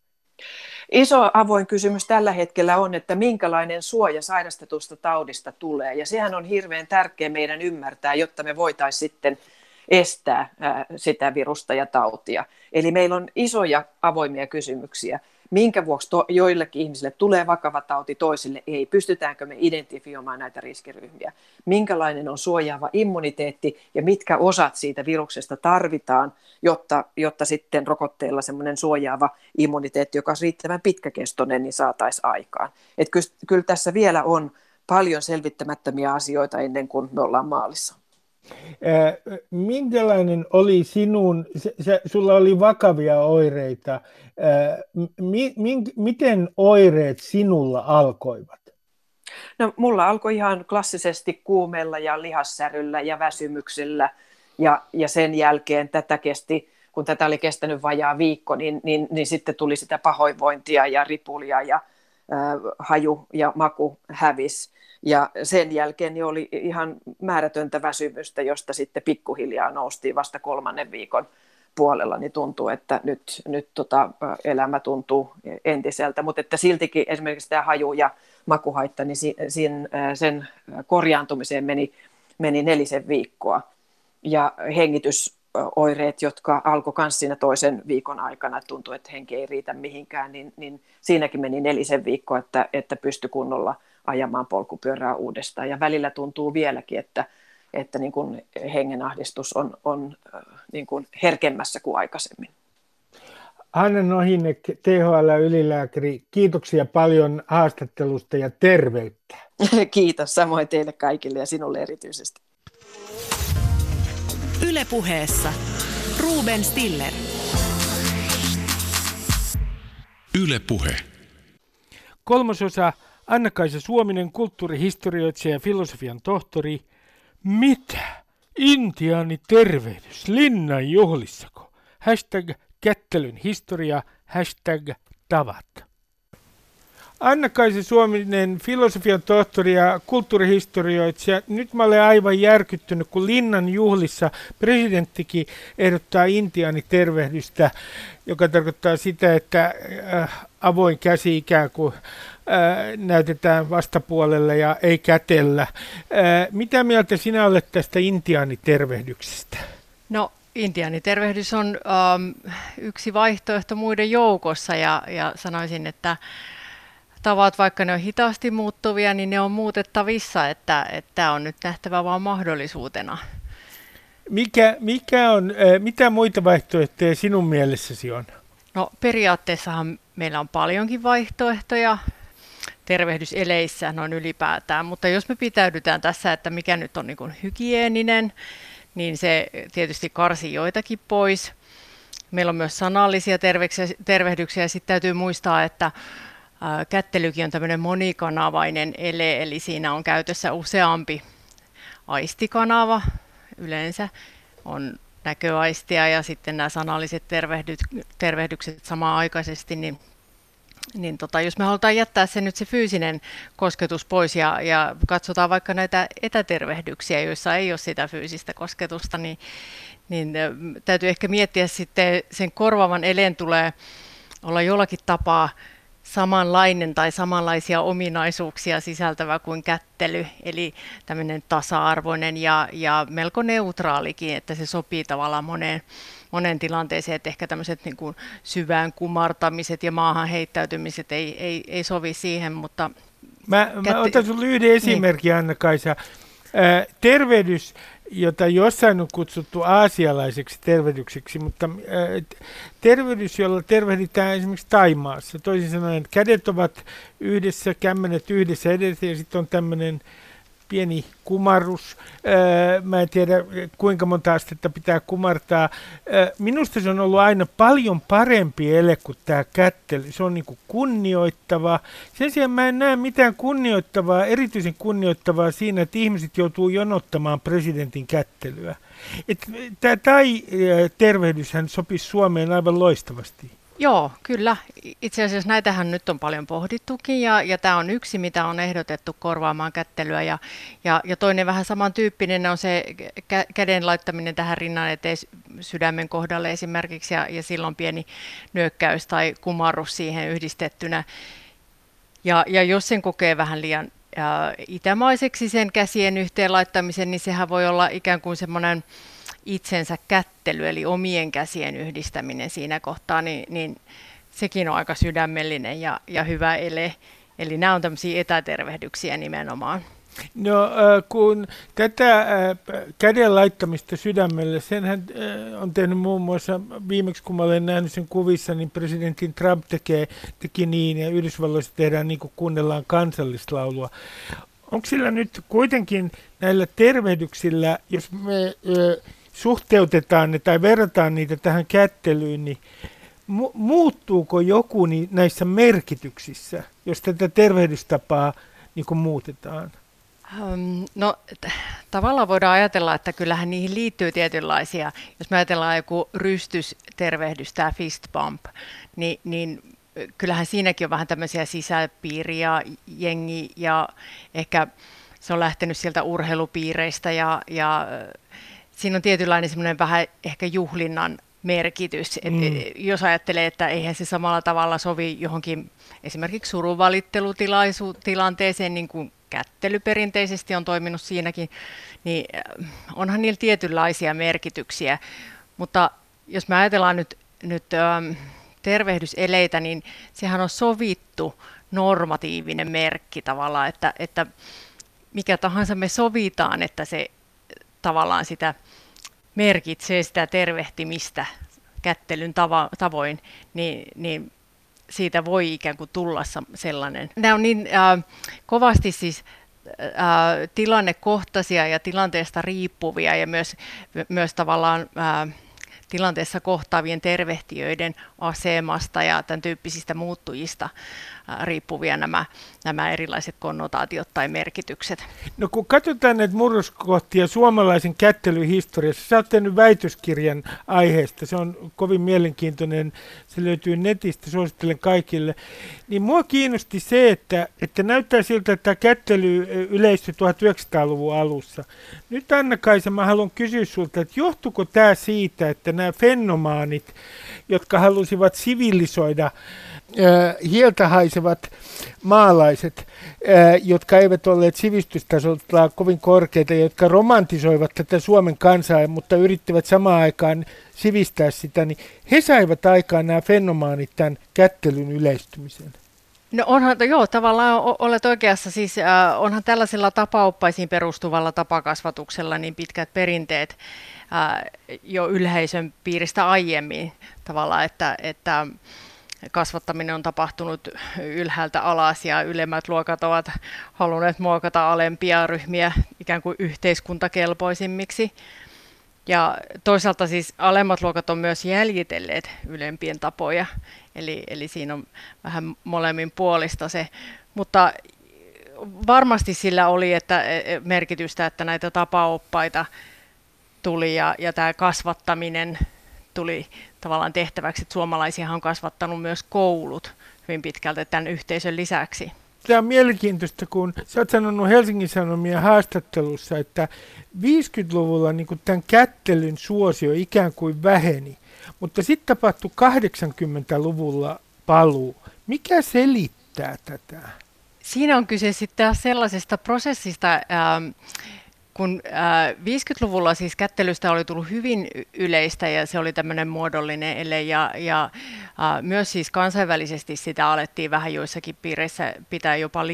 Iso avoin kysymys tällä hetkellä on, että minkälainen suoja sairastetusta taudista tulee, ja sehän on hirveän tärkeä meidän ymmärtää, jotta me voitaisiin sitten estää sitä virusta ja tautia. Eli meillä on isoja avoimia kysymyksiä. Minkä vuoksi joillekin ihmisille tulee vakava tauti, toisille ei? Pystytäänkö me identifioimaan näitä riskiryhmiä? Minkälainen on suojaava immuniteetti ja mitkä osat siitä viruksesta tarvitaan, jotta sitten rokotteilla semmoinen suojaava immuniteetti, joka on riittävän pitkäkestoinen, niin saataisiin aikaan. Et kyllä tässä vielä on paljon selvittämättömiä asioita ennen kuin me ollaan maalissa. Minkälainen oli sinun, sulla oli vakavia oireita, miten oireet sinulla alkoivat? No, mulla alkoi ihan klassisesti kuumeella ja lihassäryllä ja väsymyksellä ja sen jälkeen tätä kesti, kun tätä oli kestänyt vajaa viikko, niin sitten tuli sitä pahoinvointia ja ripulia ja haju ja maku hävisi. Ja sen jälkeen niin oli ihan määrätöntä väsymystä, josta sitten pikkuhiljaa noustiin vasta 3. viikon puolella, niin tuntuu, että nyt elämä tuntuu entiseltä. Mutta että siltikin esimerkiksi tämä haju- ja makuhaitta, niin sen korjaantumiseen meni 4 viikkoa. Ja hengitysoireet, jotka alkoi myös siinä 2. viikon aikana, tuntuu, että henki ei riitä mihinkään, niin siinäkin meni 4 viikkoa, että pystyi kunnolla ajamaan polkupyörää uudestaan. Ja välillä tuntuu vieläkin, että niin kuin hengenahdistus on niin kuin herkemmässä kuin aikaisemmin. Hanna Nohynek, THL-ylilääkäri, kiitoksia paljon haastattelusta ja terveyttä. Kiitos, samoin teille kaikille ja sinulle erityisesti. Yle Puheessa Ruben Stiller. Yle Puhe. 3. osa. Anna-Kaisa Suominen, kulttuurihistorioitsija ja filosofian tohtori. Mitä? Intiaani tervehdys linnan juhlissako? Hashtag kättelyn historia, hashtag tavat. Anna-Kaisa Suominen, filosofian tohtori ja kulttuurihistorioitsija. Nyt mä olen aivan järkyttynyt, kun linnan juhlissa presidenttikin ehdottaa intiaani tervehdystä, joka tarkoittaa sitä, että avoin käsi ikään kuin näytetään vastapuolelle ja ei kätellä. Mitä mieltä sinä olet tästä intiaanitervehdyksestä? No, intiaanitervehdys on yksi vaihtoehto muiden joukossa ja sanoisin, että tavat, vaikka ne on hitaasti muuttuvia, niin ne on muutettavissa, että on nyt nähtävä vaan mahdollisuutena. Mitä muita vaihtoehtoja sinun mielessäsi on? No, periaatteessahan meillä on paljonkin vaihtoehtoja tervehdyseleissä noin ylipäätään, mutta jos me pitäydytään tässä, että mikä nyt on niin kuin hygieeninen, niin se tietysti karsii joitakin pois. Meillä on myös sanallisia tervehdyksiä ja sitten täytyy muistaa, että kättelykin on tämmöinen monikanavainen ele, eli siinä on käytössä useampi aistikanava yleensä. On näköaistia ja sitten nämä sanalliset tervehdykset samanaikaisesti, niin jos me halutaan jättää se fyysinen kosketus pois ja katsotaan vaikka näitä etätervehdyksiä, joissa ei ole sitä fyysistä kosketusta, niin täytyy ehkä miettiä sitten sen korvaavan eleen tulee olla jollakin tapaa samanlainen tai samanlaisia ominaisuuksia sisältävä kuin kättely, eli tämmöinen tasa-arvoinen ja melko neutraalikin, että se sopii tavallaan monen tilanteeseen, että ehkä tämmöiset niin kuin syvään kumartamiset ja maahan heittäytymiset ei sovi siihen, mutta... Mä otan sinulle yhden esimerkin, niin. Anna-Kaisa. Tervehdys, jota jossain on kutsuttu aasialaiseksi tervehdyksiksi, mutta tervehdys, jolla tervehdytään esimerkiksi Thaimaassa. Toisin sanoen, kädet ovat yhdessä, kämmenet yhdessä edessä ja sitten on tämmöinen pieni kumarrus. Mä en tiedä, kuinka monta astetta pitää kumartaa. Minusta se on ollut aina paljon parempi ele kuin tämä kättely. Se on niin kuin kunnioittavaa. Sen sijaan mä en näe mitään kunnioittavaa, erityisen kunnioittavaa siinä, että ihmiset joutuu jonottamaan presidentin kättelyä. Tämä tervehdyshän sopisi Suomeen aivan loistavasti. Joo, kyllä. Itse asiassa näitähän nyt on paljon pohdittukin ja tämä on yksi, mitä on ehdotettu korvaamaan kättelyä ja toinen vähän samantyyppinen on se käden laittaminen tähän rinnan eteen sydämen kohdalle esimerkiksi ja silloin pieni nyökkäys tai kumarrus siihen yhdistettynä ja jos sen kokee vähän liian itämaiseksi sen käsien yhteen laittamisen, niin sehän voi olla ikään kuin semmoinen itsensä kättely, eli omien käsien yhdistäminen siinä kohtaa, niin sekin on aika sydämellinen ja hyvä ele. Eli nämä on tämmöisiä etätervehdyksiä nimenomaan. No kun tätä käden laittamista sydämelle, senhän on tehnyt muun muassa viimeksi, kun mä olen nähnyt sen kuvissa, niin presidentin Trump teki niin ja Yhdysvalloissa tehdään niin kuin kuunnellaan kansallislaulua. Onko sillä nyt kuitenkin näillä tervehdyksillä, jos me suhteutetaan ne tai verrataan niitä tähän kättelyyn, niin muuttuuko joku näissä merkityksissä, jos tätä tervehdystapaa niin kuin muutetaan? No tavallaan voidaan ajatella, että kyllähän niihin liittyy tietynlaisia. Jos me ajatellaan joku rystystervehdys, tämä fist bump, niin kyllähän siinäkin on vähän tämmöisiä sisäpiiriä, jengi ja ehkä se on lähtenyt sieltä urheilupiireistä ja siinä on tietynlainen semmoinen vähän ehkä juhlinnan merkitys. Jos ajattelee, että eihän se samalla tavalla sovi johonkin esimerkiksi surunvalittelutilanteeseen, niin kuin kättely perinteisesti on toiminut siinäkin, niin onhan niillä tietynlaisia merkityksiä. Mutta jos me ajatellaan nyt tervehdyseleitä, niin sehän on sovittu normatiivinen merkki tavallaan, että mikä tahansa me sovitaan, että se tavallaan sitä merkitsee sitä tervehtimistä kättelyn tavoin, niin siitä voi ikään kuin tulla sellainen. Nämä on niin kovasti siis tilannekohtaisia ja tilanteesta riippuvia ja myös tavallaan tilanteessa kohtaavien tervehtijöiden asemasta ja tämän tyyppisistä muuttujista riippuvia nämä erilaiset konnotaatiot tai merkitykset. No kun katsotaan näitä murroskohtia suomalaisen kättelyhistoriassa, sä oot tehnyt väitöskirjan aiheesta, se on kovin mielenkiintoinen, se löytyy netistä, suosittelen kaikille, niin mua kiinnosti se, että näyttää siltä, että kättely yleistyi 1900-luvun alussa. Nyt Anna-Kaisa, mä haluan kysyä sulta, että johtuuko tämä siitä, että nämä fenomaanit, jotka halusivat sivilisoida hieltä haisevat maalaiset, jotka eivät olleet sivistystasoltaan kovin korkeita, jotka romantisoivat tätä Suomen kansaa, mutta yrittivät samaan aikaan sivistää sitä, niin he saivat aikaan nämä fenomaanit tämän kättelyn yleistymisen. No onhan, joo, tavallaan olet oikeassa, siis onhan tällaisella tapaoppaisiin perustuvalla tapakasvatuksella niin pitkät perinteet jo yleisön piiristä aiemmin tavallaan, että kasvattaminen on tapahtunut ylhäältä alas ja ylemmät luokat ovat halunneet muokata alempia ryhmiä ikään kuin yhteiskuntakelpoisimmiksi. Ja toisaalta siis alemmat luokat on myös jäljitelleet ylempien tapoja, eli siinä on vähän molemmin puolista se. Mutta varmasti sillä oli merkitystä, että näitä tapaoppaita tuli ja tämä kasvattaminen tuli tavallaan tehtäväksi, että suomalaisiahan on kasvattanut myös koulut hyvin pitkälti tämän yhteisön lisäksi. Tämä on mielenkiintoista, kun sä oot sanonut Helsingin Sanomien haastattelussa, että 50-luvulla niin kuin tämän kättelyn suosio ikään kuin väheni, mutta sitten tapahtui 80-luvulla paluu. Mikä selittää tätä? Siinä on kyse sitten sellaisesta prosessista, kun 50-luvulla siis kättelystä oli tullut hyvin yleistä ja se oli tämmöinen muodollinen ele ja myös siis kansainvälisesti sitä alettiin vähän joissakin piireissä pitää jopa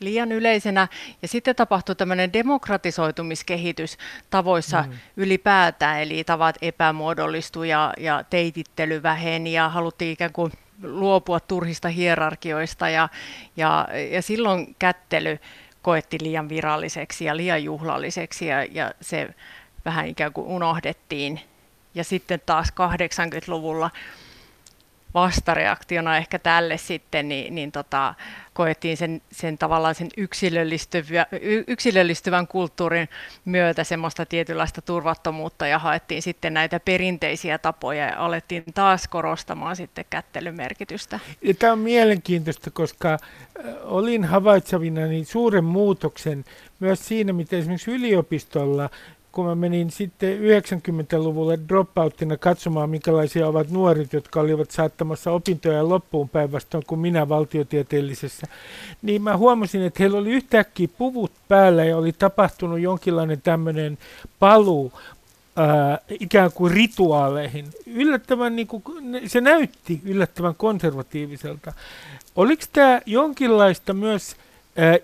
liian yleisenä ja sitten tapahtui tämmöinen demokratisoitumiskehitys tavoissa ylipäätään, eli tavat epämuodollistu ja teitittely väheni ja haluttiin ikään kuin luopua turhista hierarkioista ja silloin kättely koettiin liian viralliseksi ja liian juhlalliseksi ja se vähän ikään kuin unohdettiin. Ja sitten taas 80-luvulla vastareaktiona ehkä tälle sitten, niin koettiin sen tavallaan sen yksilöllistyvän kulttuurin myötä semmoista tietynlaista turvattomuutta ja haettiin sitten näitä perinteisiä tapoja ja alettiin taas korostamaan sitten kättelymerkitystä. Ja tämä on mielenkiintoista, koska olin havaitsevina niin suuren muutoksen myös siinä, mitä esimerkiksi yliopistolla, kun mä menin sitten 90-luvulla dropouttina katsomaan, minkälaisia ovat nuoret, jotka olivat saattamassa opintoja loppuun päinvastoin kuin minä valtiotieteellisessä, niin mä huomasin, että heillä oli yhtäkkiä puvut päällä ja oli tapahtunut jonkinlainen tämmöinen paluu ikään kuin rituaaleihin. Yllättävän, niin kuin, se näytti yllättävän konservatiiviselta. Oliko tämä jonkinlaista myös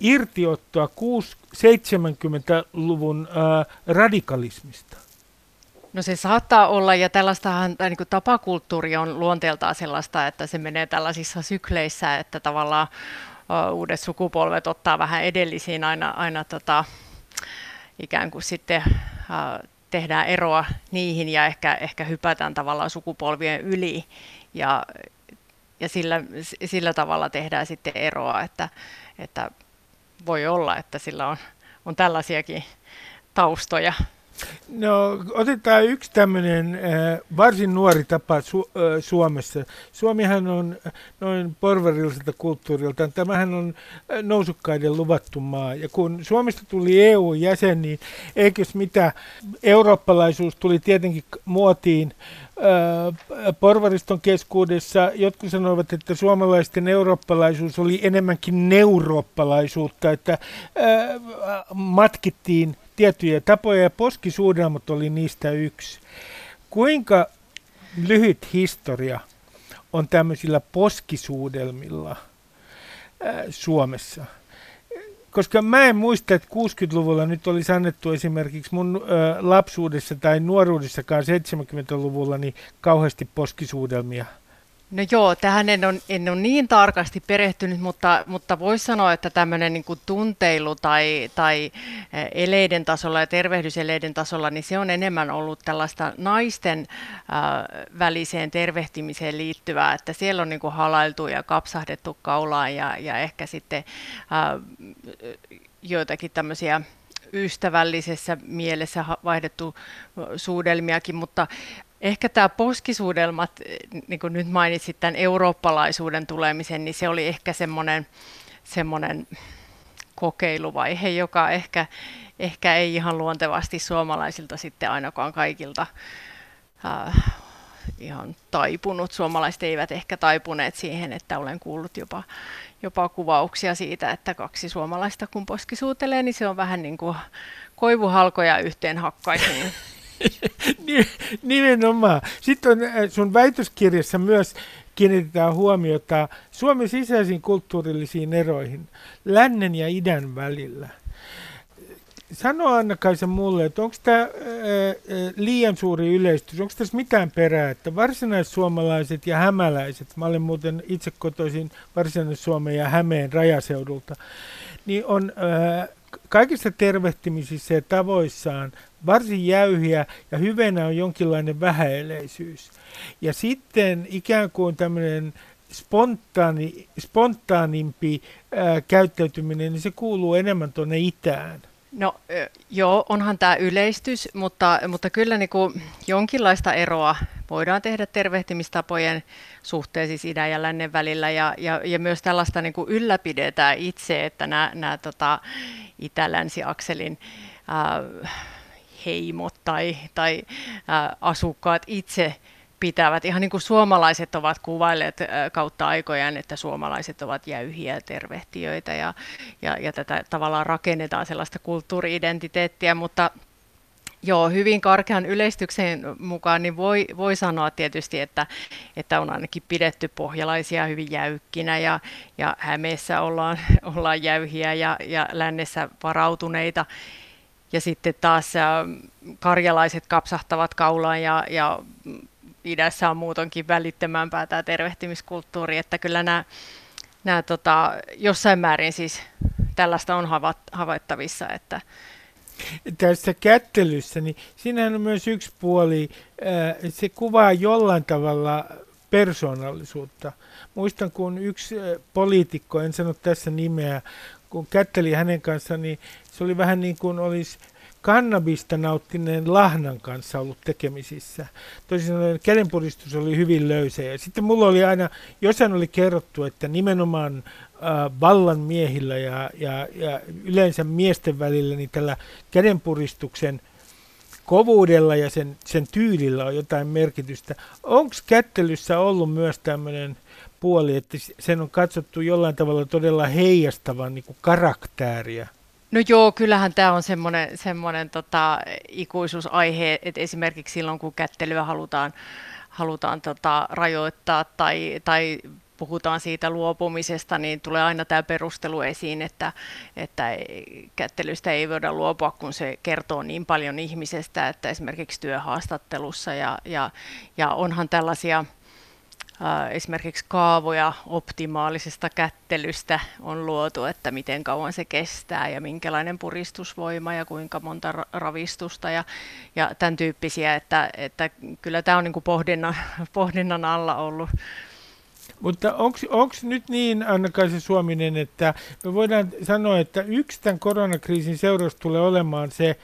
irtiottoa 70-luvun radikalismista? No se saattaa olla, ja tällaistahan niin kuin tapakulttuuri on luonteeltaan sellaista, että se menee tällaisissa sykleissä, että tavallaan uudet sukupolvet ottaa vähän edellisiin aina ikään kuin sitten tehdään eroa niihin ja ehkä hypätään tavallaan sukupolvien yli ja sillä tavalla tehdään sitten eroa, että voi olla, että sillä on tällaisiakin taustoja. No, otetaan yksi tämmöinen varsin nuori tapa Suomessa. Suomihan on noin porvarilliselta kulttuuriltaan. Tämähän on nousukkaiden luvattu maa. Ja kun Suomesta tuli EU-jäsen, niin eikös mitä? Eurooppalaisuus tuli tietenkin muotiin porvariston keskuudessa. Jotkut sanoivat, että suomalaisten eurooppalaisuus oli enemmänkin neurooppalaisuutta, että matkittiin tiettyjä tapoja ja poskisuudelmat oli niistä yksi. Kuinka lyhyt historia on tämmöisillä poskisuudelmilla Suomessa? Koska mä en muista, että 60-luvulla nyt olisi annettu esimerkiksi mun lapsuudessa tai nuoruudessakaan 70-luvulla niin kauheasti poskisuudelmia. No joo, tähän en ole niin tarkasti perehtynyt, mutta voisi sanoa, että tämmöinen niin kuin tunteilu tai eleiden tasolla ja tervehdyseleiden tasolla, niin se on enemmän ollut tällaista naisten väliseen tervehtimiseen liittyvää, että siellä on niin kuin halailtu ja kapsahdettu kaulaan ja ehkä sitten joitakin tämmöisiä ystävällisessä mielessä vaihdettu suudelmiakin, mutta ehkä tämä poskisuudelmat, niin kuin nyt mainitsit tämän eurooppalaisuuden tulemisen, niin se oli ehkä semmoinen kokeiluvaihe, joka ehkä ei ihan luontevasti suomalaisilta sitten ainakaan kaikilta ihan taipunut. Suomalaiset eivät ehkä taipuneet siihen, että olen kuullut jopa kuvauksia siitä, että kaksi suomalaista kun poskisuutelee, niin se on vähän niin kuin koivuhalkoja yhteen hakkaisiin. Nimenomaan. Sitten on, sun väitöskirjassa myös kiinnitetään huomiota Suomen sisäisiin kulttuurillisiin eroihin lännen ja idän välillä. Sano Anna-Kaisa mulle, että onko tämä liian suuri yleistys, onko tässä mitään perää, että varsinaissuomalaiset ja hämäläiset, mä olen muuten itse kotoisin Varsinais-Suomen ja Hämeen rajaseudulta, niin on kaikissa tervehtimisissä ja tavoissaan varsin jäyhiä ja hyvänä on jonkinlainen vähäeleisyys. Ja sitten ikään kuin tämmöinen spontaanimpi käyttäytyminen, niin se kuuluu enemmän tuonne itään. No joo, onhan tämä yleistys, mutta kyllä niin kuin jonkinlaista eroa voidaan tehdä tervehtimistapojen suhteen siis idän ja lännen välillä ja myös tällaista niin kuin ylläpidetään itse, että nämä itä-länsi-akselin heimot tai asukkaat itse pitävät, ihan niin kuin suomalaiset ovat kuvailleet kautta aikojaan, että suomalaiset ovat jäyhiä tervehtijöitä ja tätä tavallaan rakennetaan sellaista kulttuuri-identiteettiä, mutta joo, hyvin karkean yleistyksen mukaan niin voi sanoa tietysti, että on ainakin pidetty pohjalaisia hyvin jäykkinä ja Hämeessä ollaan jäyhiä ja lännessä varautuneita. Ja sitten taas karjalaiset kapsahtavat kaulaan ja idässä on muutenkin välittömämpää tämä tervehtimiskulttuuri, että kyllä nämä jossain määrin siis tällaista on havaittavissa, että tästä kättelyssä, niin siinä on myös yksi puoli, se kuvaa jollain tavalla persoonallisuutta. Muistan, kun yksi poliitikko, en sano tässä nimeä, kun kätteli hänen kanssaan, niin se oli vähän niin kuin olisi kannabista nauttineen lahnan kanssa ollut tekemisissä. Toisin sanoen kädenpuristus oli hyvin löysä. Ja sitten mulla oli aina, jossain oli kerrottu, että nimenomaan vallan miehillä ja yleensä miesten välillä niin tällä kädenpuristuksen kovuudella ja sen tyylillä on jotain merkitystä. Onko kättelyssä ollut myös tämmöinen puoli, että sen on katsottu jollain tavalla todella heijastavan niin kuin karaktääriä? No joo, kyllähän tämä on semmoinen ikuisuusaihe, että esimerkiksi silloin, kun kättelyä halutaan rajoittaa tai puhutaan siitä luopumisesta, niin tulee aina tämä perustelu esiin, että kättelystä ei voida luopua, kun se kertoo niin paljon ihmisestä, että esimerkiksi työhaastattelussa ja onhan tällaisia esimerkiksi kaavoja optimaalisesta kättelystä on luotu, että miten kauan se kestää ja minkälainen puristusvoima ja kuinka monta ravistusta ja tämän tyyppisiä, että kyllä tämä on niin kuin pohdinnan alla ollut. Mutta onko nyt niin, Anna-Kaisa Suominen, että me voidaan sanoa, että yksi tämän koronakriisin seuraus tulee olemaan se,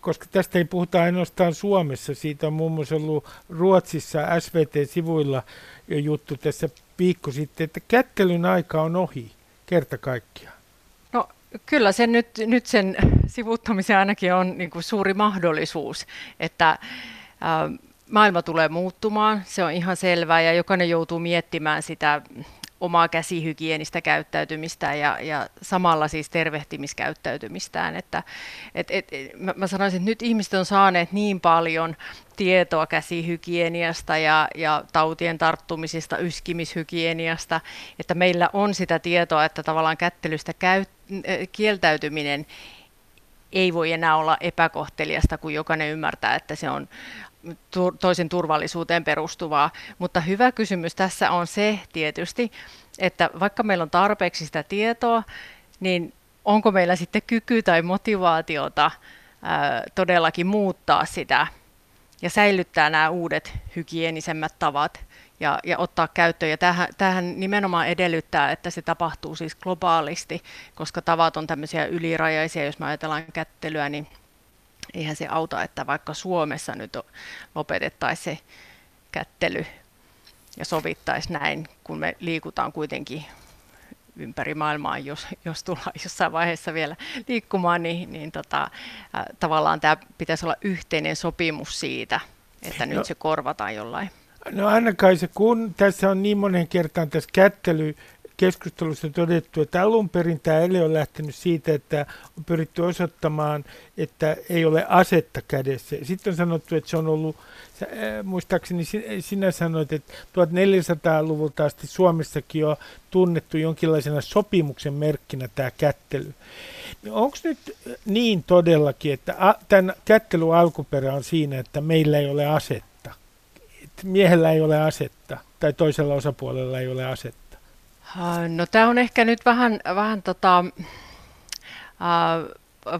koska tästä ei puhuta ainoastaan Suomessa, siitä on muun muassa ollut Ruotsissa SVT-sivuilla jo juttu tässä viikko sitten, että kättelyn aika on ohi kerta kaikkiaan. No kyllä se nyt sen sivuuttamisen ainakin on niin kuin suuri mahdollisuus, että maailma tulee muuttumaan, se on ihan selvää ja jokainen joutuu miettimään sitä omaa käsihygienistä käyttäytymistä ja samalla siis tervehtimiskäyttäytymistään. Mä sanoisin, että nyt ihmiset on saaneet niin paljon tietoa käsihygieniasta ja tautien tarttumisista, yskimishygieniasta, että meillä on sitä tietoa, että tavallaan kättelystä kieltäytyminen ei voi enää olla epäkohteliasta, kun jokainen ymmärtää, että se on toisen turvallisuuteen perustuvaa, mutta hyvä kysymys tässä on se tietysti, että vaikka meillä on tarpeeksi sitä tietoa, niin onko meillä sitten kyky tai motivaatiota todellakin muuttaa sitä ja säilyttää nämä uudet hygienisemmät tavat ja ottaa käyttöön. Ja tämähän nimenomaan edellyttää, että se tapahtuu siis globaalisti, koska tavat on tämmöisiä ylirajaisia, jos me ajatellaan kättelyä, niin eihän se auta, että vaikka Suomessa nyt lopetettaisiin se kättely ja sovittaisiin näin, kun me liikutaan kuitenkin ympäri maailmaa, jos tullaan jossain vaiheessa vielä liikkumaan, niin tavallaan tämä pitäisi olla yhteinen sopimus siitä, että nyt se korvataan jollain. No Anna-Kaisa, kun tässä on niin monen kertaan tässä kättelykeskustelussa todettu, että alun perin tämä ele on lähtenyt siitä, että on pyritty osoittamaan, että ei ole asetta kädessä. Sitten on sanottu, että se on ollut, muistaakseni sinä sanoit, että 1400-luvulta asti Suomessakin on tunnettu jonkinlaisena sopimuksen merkkinä tämä kättely. Onko nyt niin todellakin, että tämän kättelyn alkuperä on siinä, että meillä ei ole asetta, että miehellä ei ole asetta tai toisella osapuolella ei ole asetta? No tämä on ehkä nyt vähän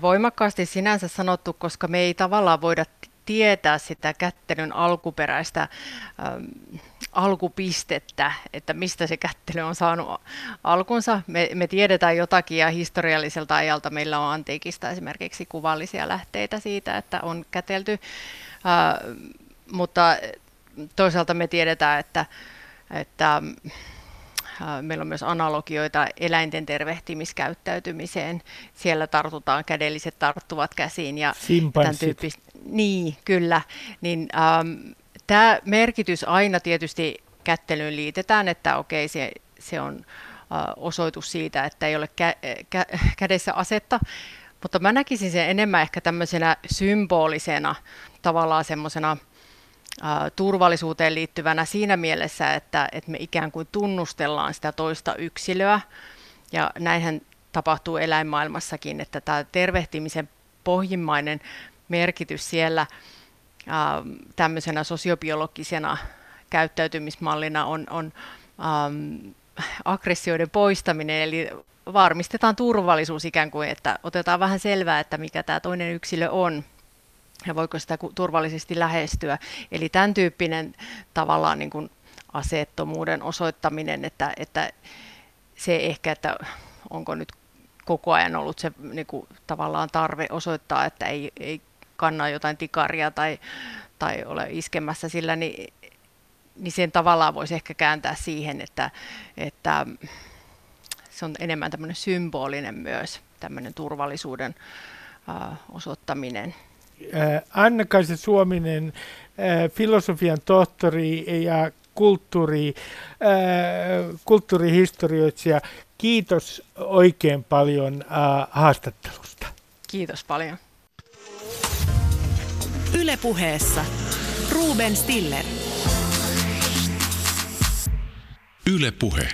voimakkaasti sinänsä sanottu, koska me ei tavallaan voida tietää sitä kättelyn alkuperäistä alkupistettä, että mistä se kättely on saanut alkunsa. Me tiedetään jotakin ja historialliselta ajalta meillä on antiikista esimerkiksi kuvallisia lähteitä siitä, että on kätelty, mutta toisaalta me tiedetään, että meillä on myös analogioita eläinten tervehtimiskäyttäytymiseen. Siellä tartutaan, kädelliset tarttuvat käsiin ja tämän tyyppistä. Niin, kyllä. Niin, tämä merkitys aina tietysti kättelyyn liitetään, että okei, se on osoitus siitä, että ei ole kädessä asetta, mutta mä näkisin sen enemmän ehkä tämmöisenä symbolisena tavallaan semmoisena turvallisuuteen liittyvänä siinä mielessä, että me ikään kuin tunnustellaan sitä toista yksilöä, ja näinhän tapahtuu eläinmaailmassakin, että tämä tervehtimisen pohjimmainen merkitys siellä tämmöisenä sosiobiologisena käyttäytymismallina on aggressioiden poistaminen, eli varmistetaan turvallisuus ikään kuin, että otetaan vähän selvää, että mikä tämä toinen yksilö on ja voiko sitä turvallisesti lähestyä. Eli tämän tyyppinen tavallaan niin kuin aseettomuuden osoittaminen, että se ehkä, että onko nyt koko ajan ollut se niin kuin tavallaan tarve osoittaa, että ei kannaa jotain tikaria tai ole iskemässä sillä, niin sen tavallaan voisi ehkä kääntää siihen, että se on enemmän tämmöinen symbolinen myös, tämmöinen turvallisuuden osoittaminen. Anna-Kaisa Suominen, filosofian tohtori ja kulttuurihistorioitsija, kiitos oikein paljon haastattelusta. Kiitos paljon. Yle Puheessa Ruben Stiller. Yle Puhe.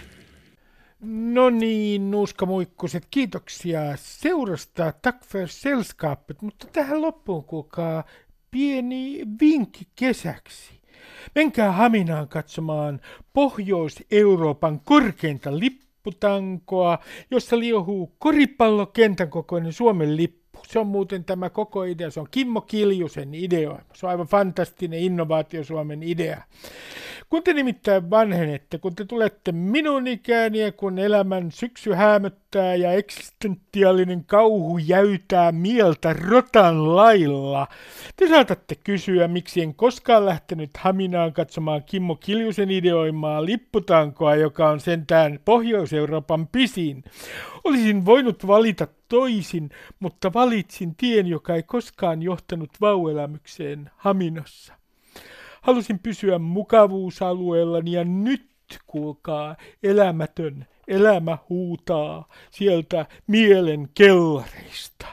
No niin, nuuskamuikkuset, kiitoksia seurasta, tack för sällskapet, mutta tähän loppuun kuulkaa pieni vinkki kesäksi. Menkää Haminaan katsomaan Pohjois-Euroopan korkeinta lipputankoa, jossa liehuu koripallokentän kokoinen Suomen lippu. Se on muuten tämä koko idea, se on Kimmo Kiljusen idea. Se on aivan fantastinen innovaatio Suomen idea. Kun te nimittäin vanhenette, kun te tulette minun ikääni ja kun elämän syksy häämöttää ja eksistentiaalinen kauhu jäytää mieltä rotan lailla, te saatatte kysyä, miksi en koskaan lähtenyt Haminaan katsomaan Kimmo Kiljusen ideoimaa lipputankoa, joka on sentään Pohjois-Euroopan pisin. Olisin voinut valita toisin, mutta valitsin tien, joka ei koskaan johtanut vauelämykseen Haminassa. Halusin pysyä mukavuusalueellani ja nyt, kuulkaa, elämätön elämä huutaa sieltä mielen kellareista.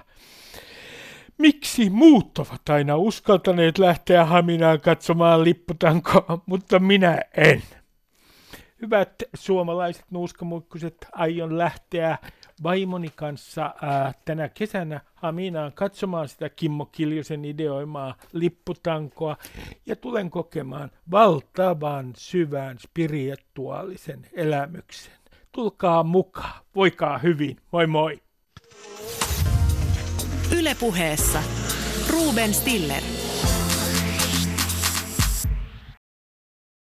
Miksi muut ovat aina uskaltaneet lähteä Haminaan katsomaan lipputankoa, mutta minä en? Hyvät suomalaiset nuuskamuikkuset, aion lähteä vaimoni kanssa tänä kesänä Haminaan katsomaan sitä Kimmo Kiljusen ideoimaa lipputankoa ja tulen kokemaan valtavan syvän spirituaalisen elämyksen. Tulkaa mukaan, voikaa hyvin, moi moi! Yle Puheessa Ruben Stiller.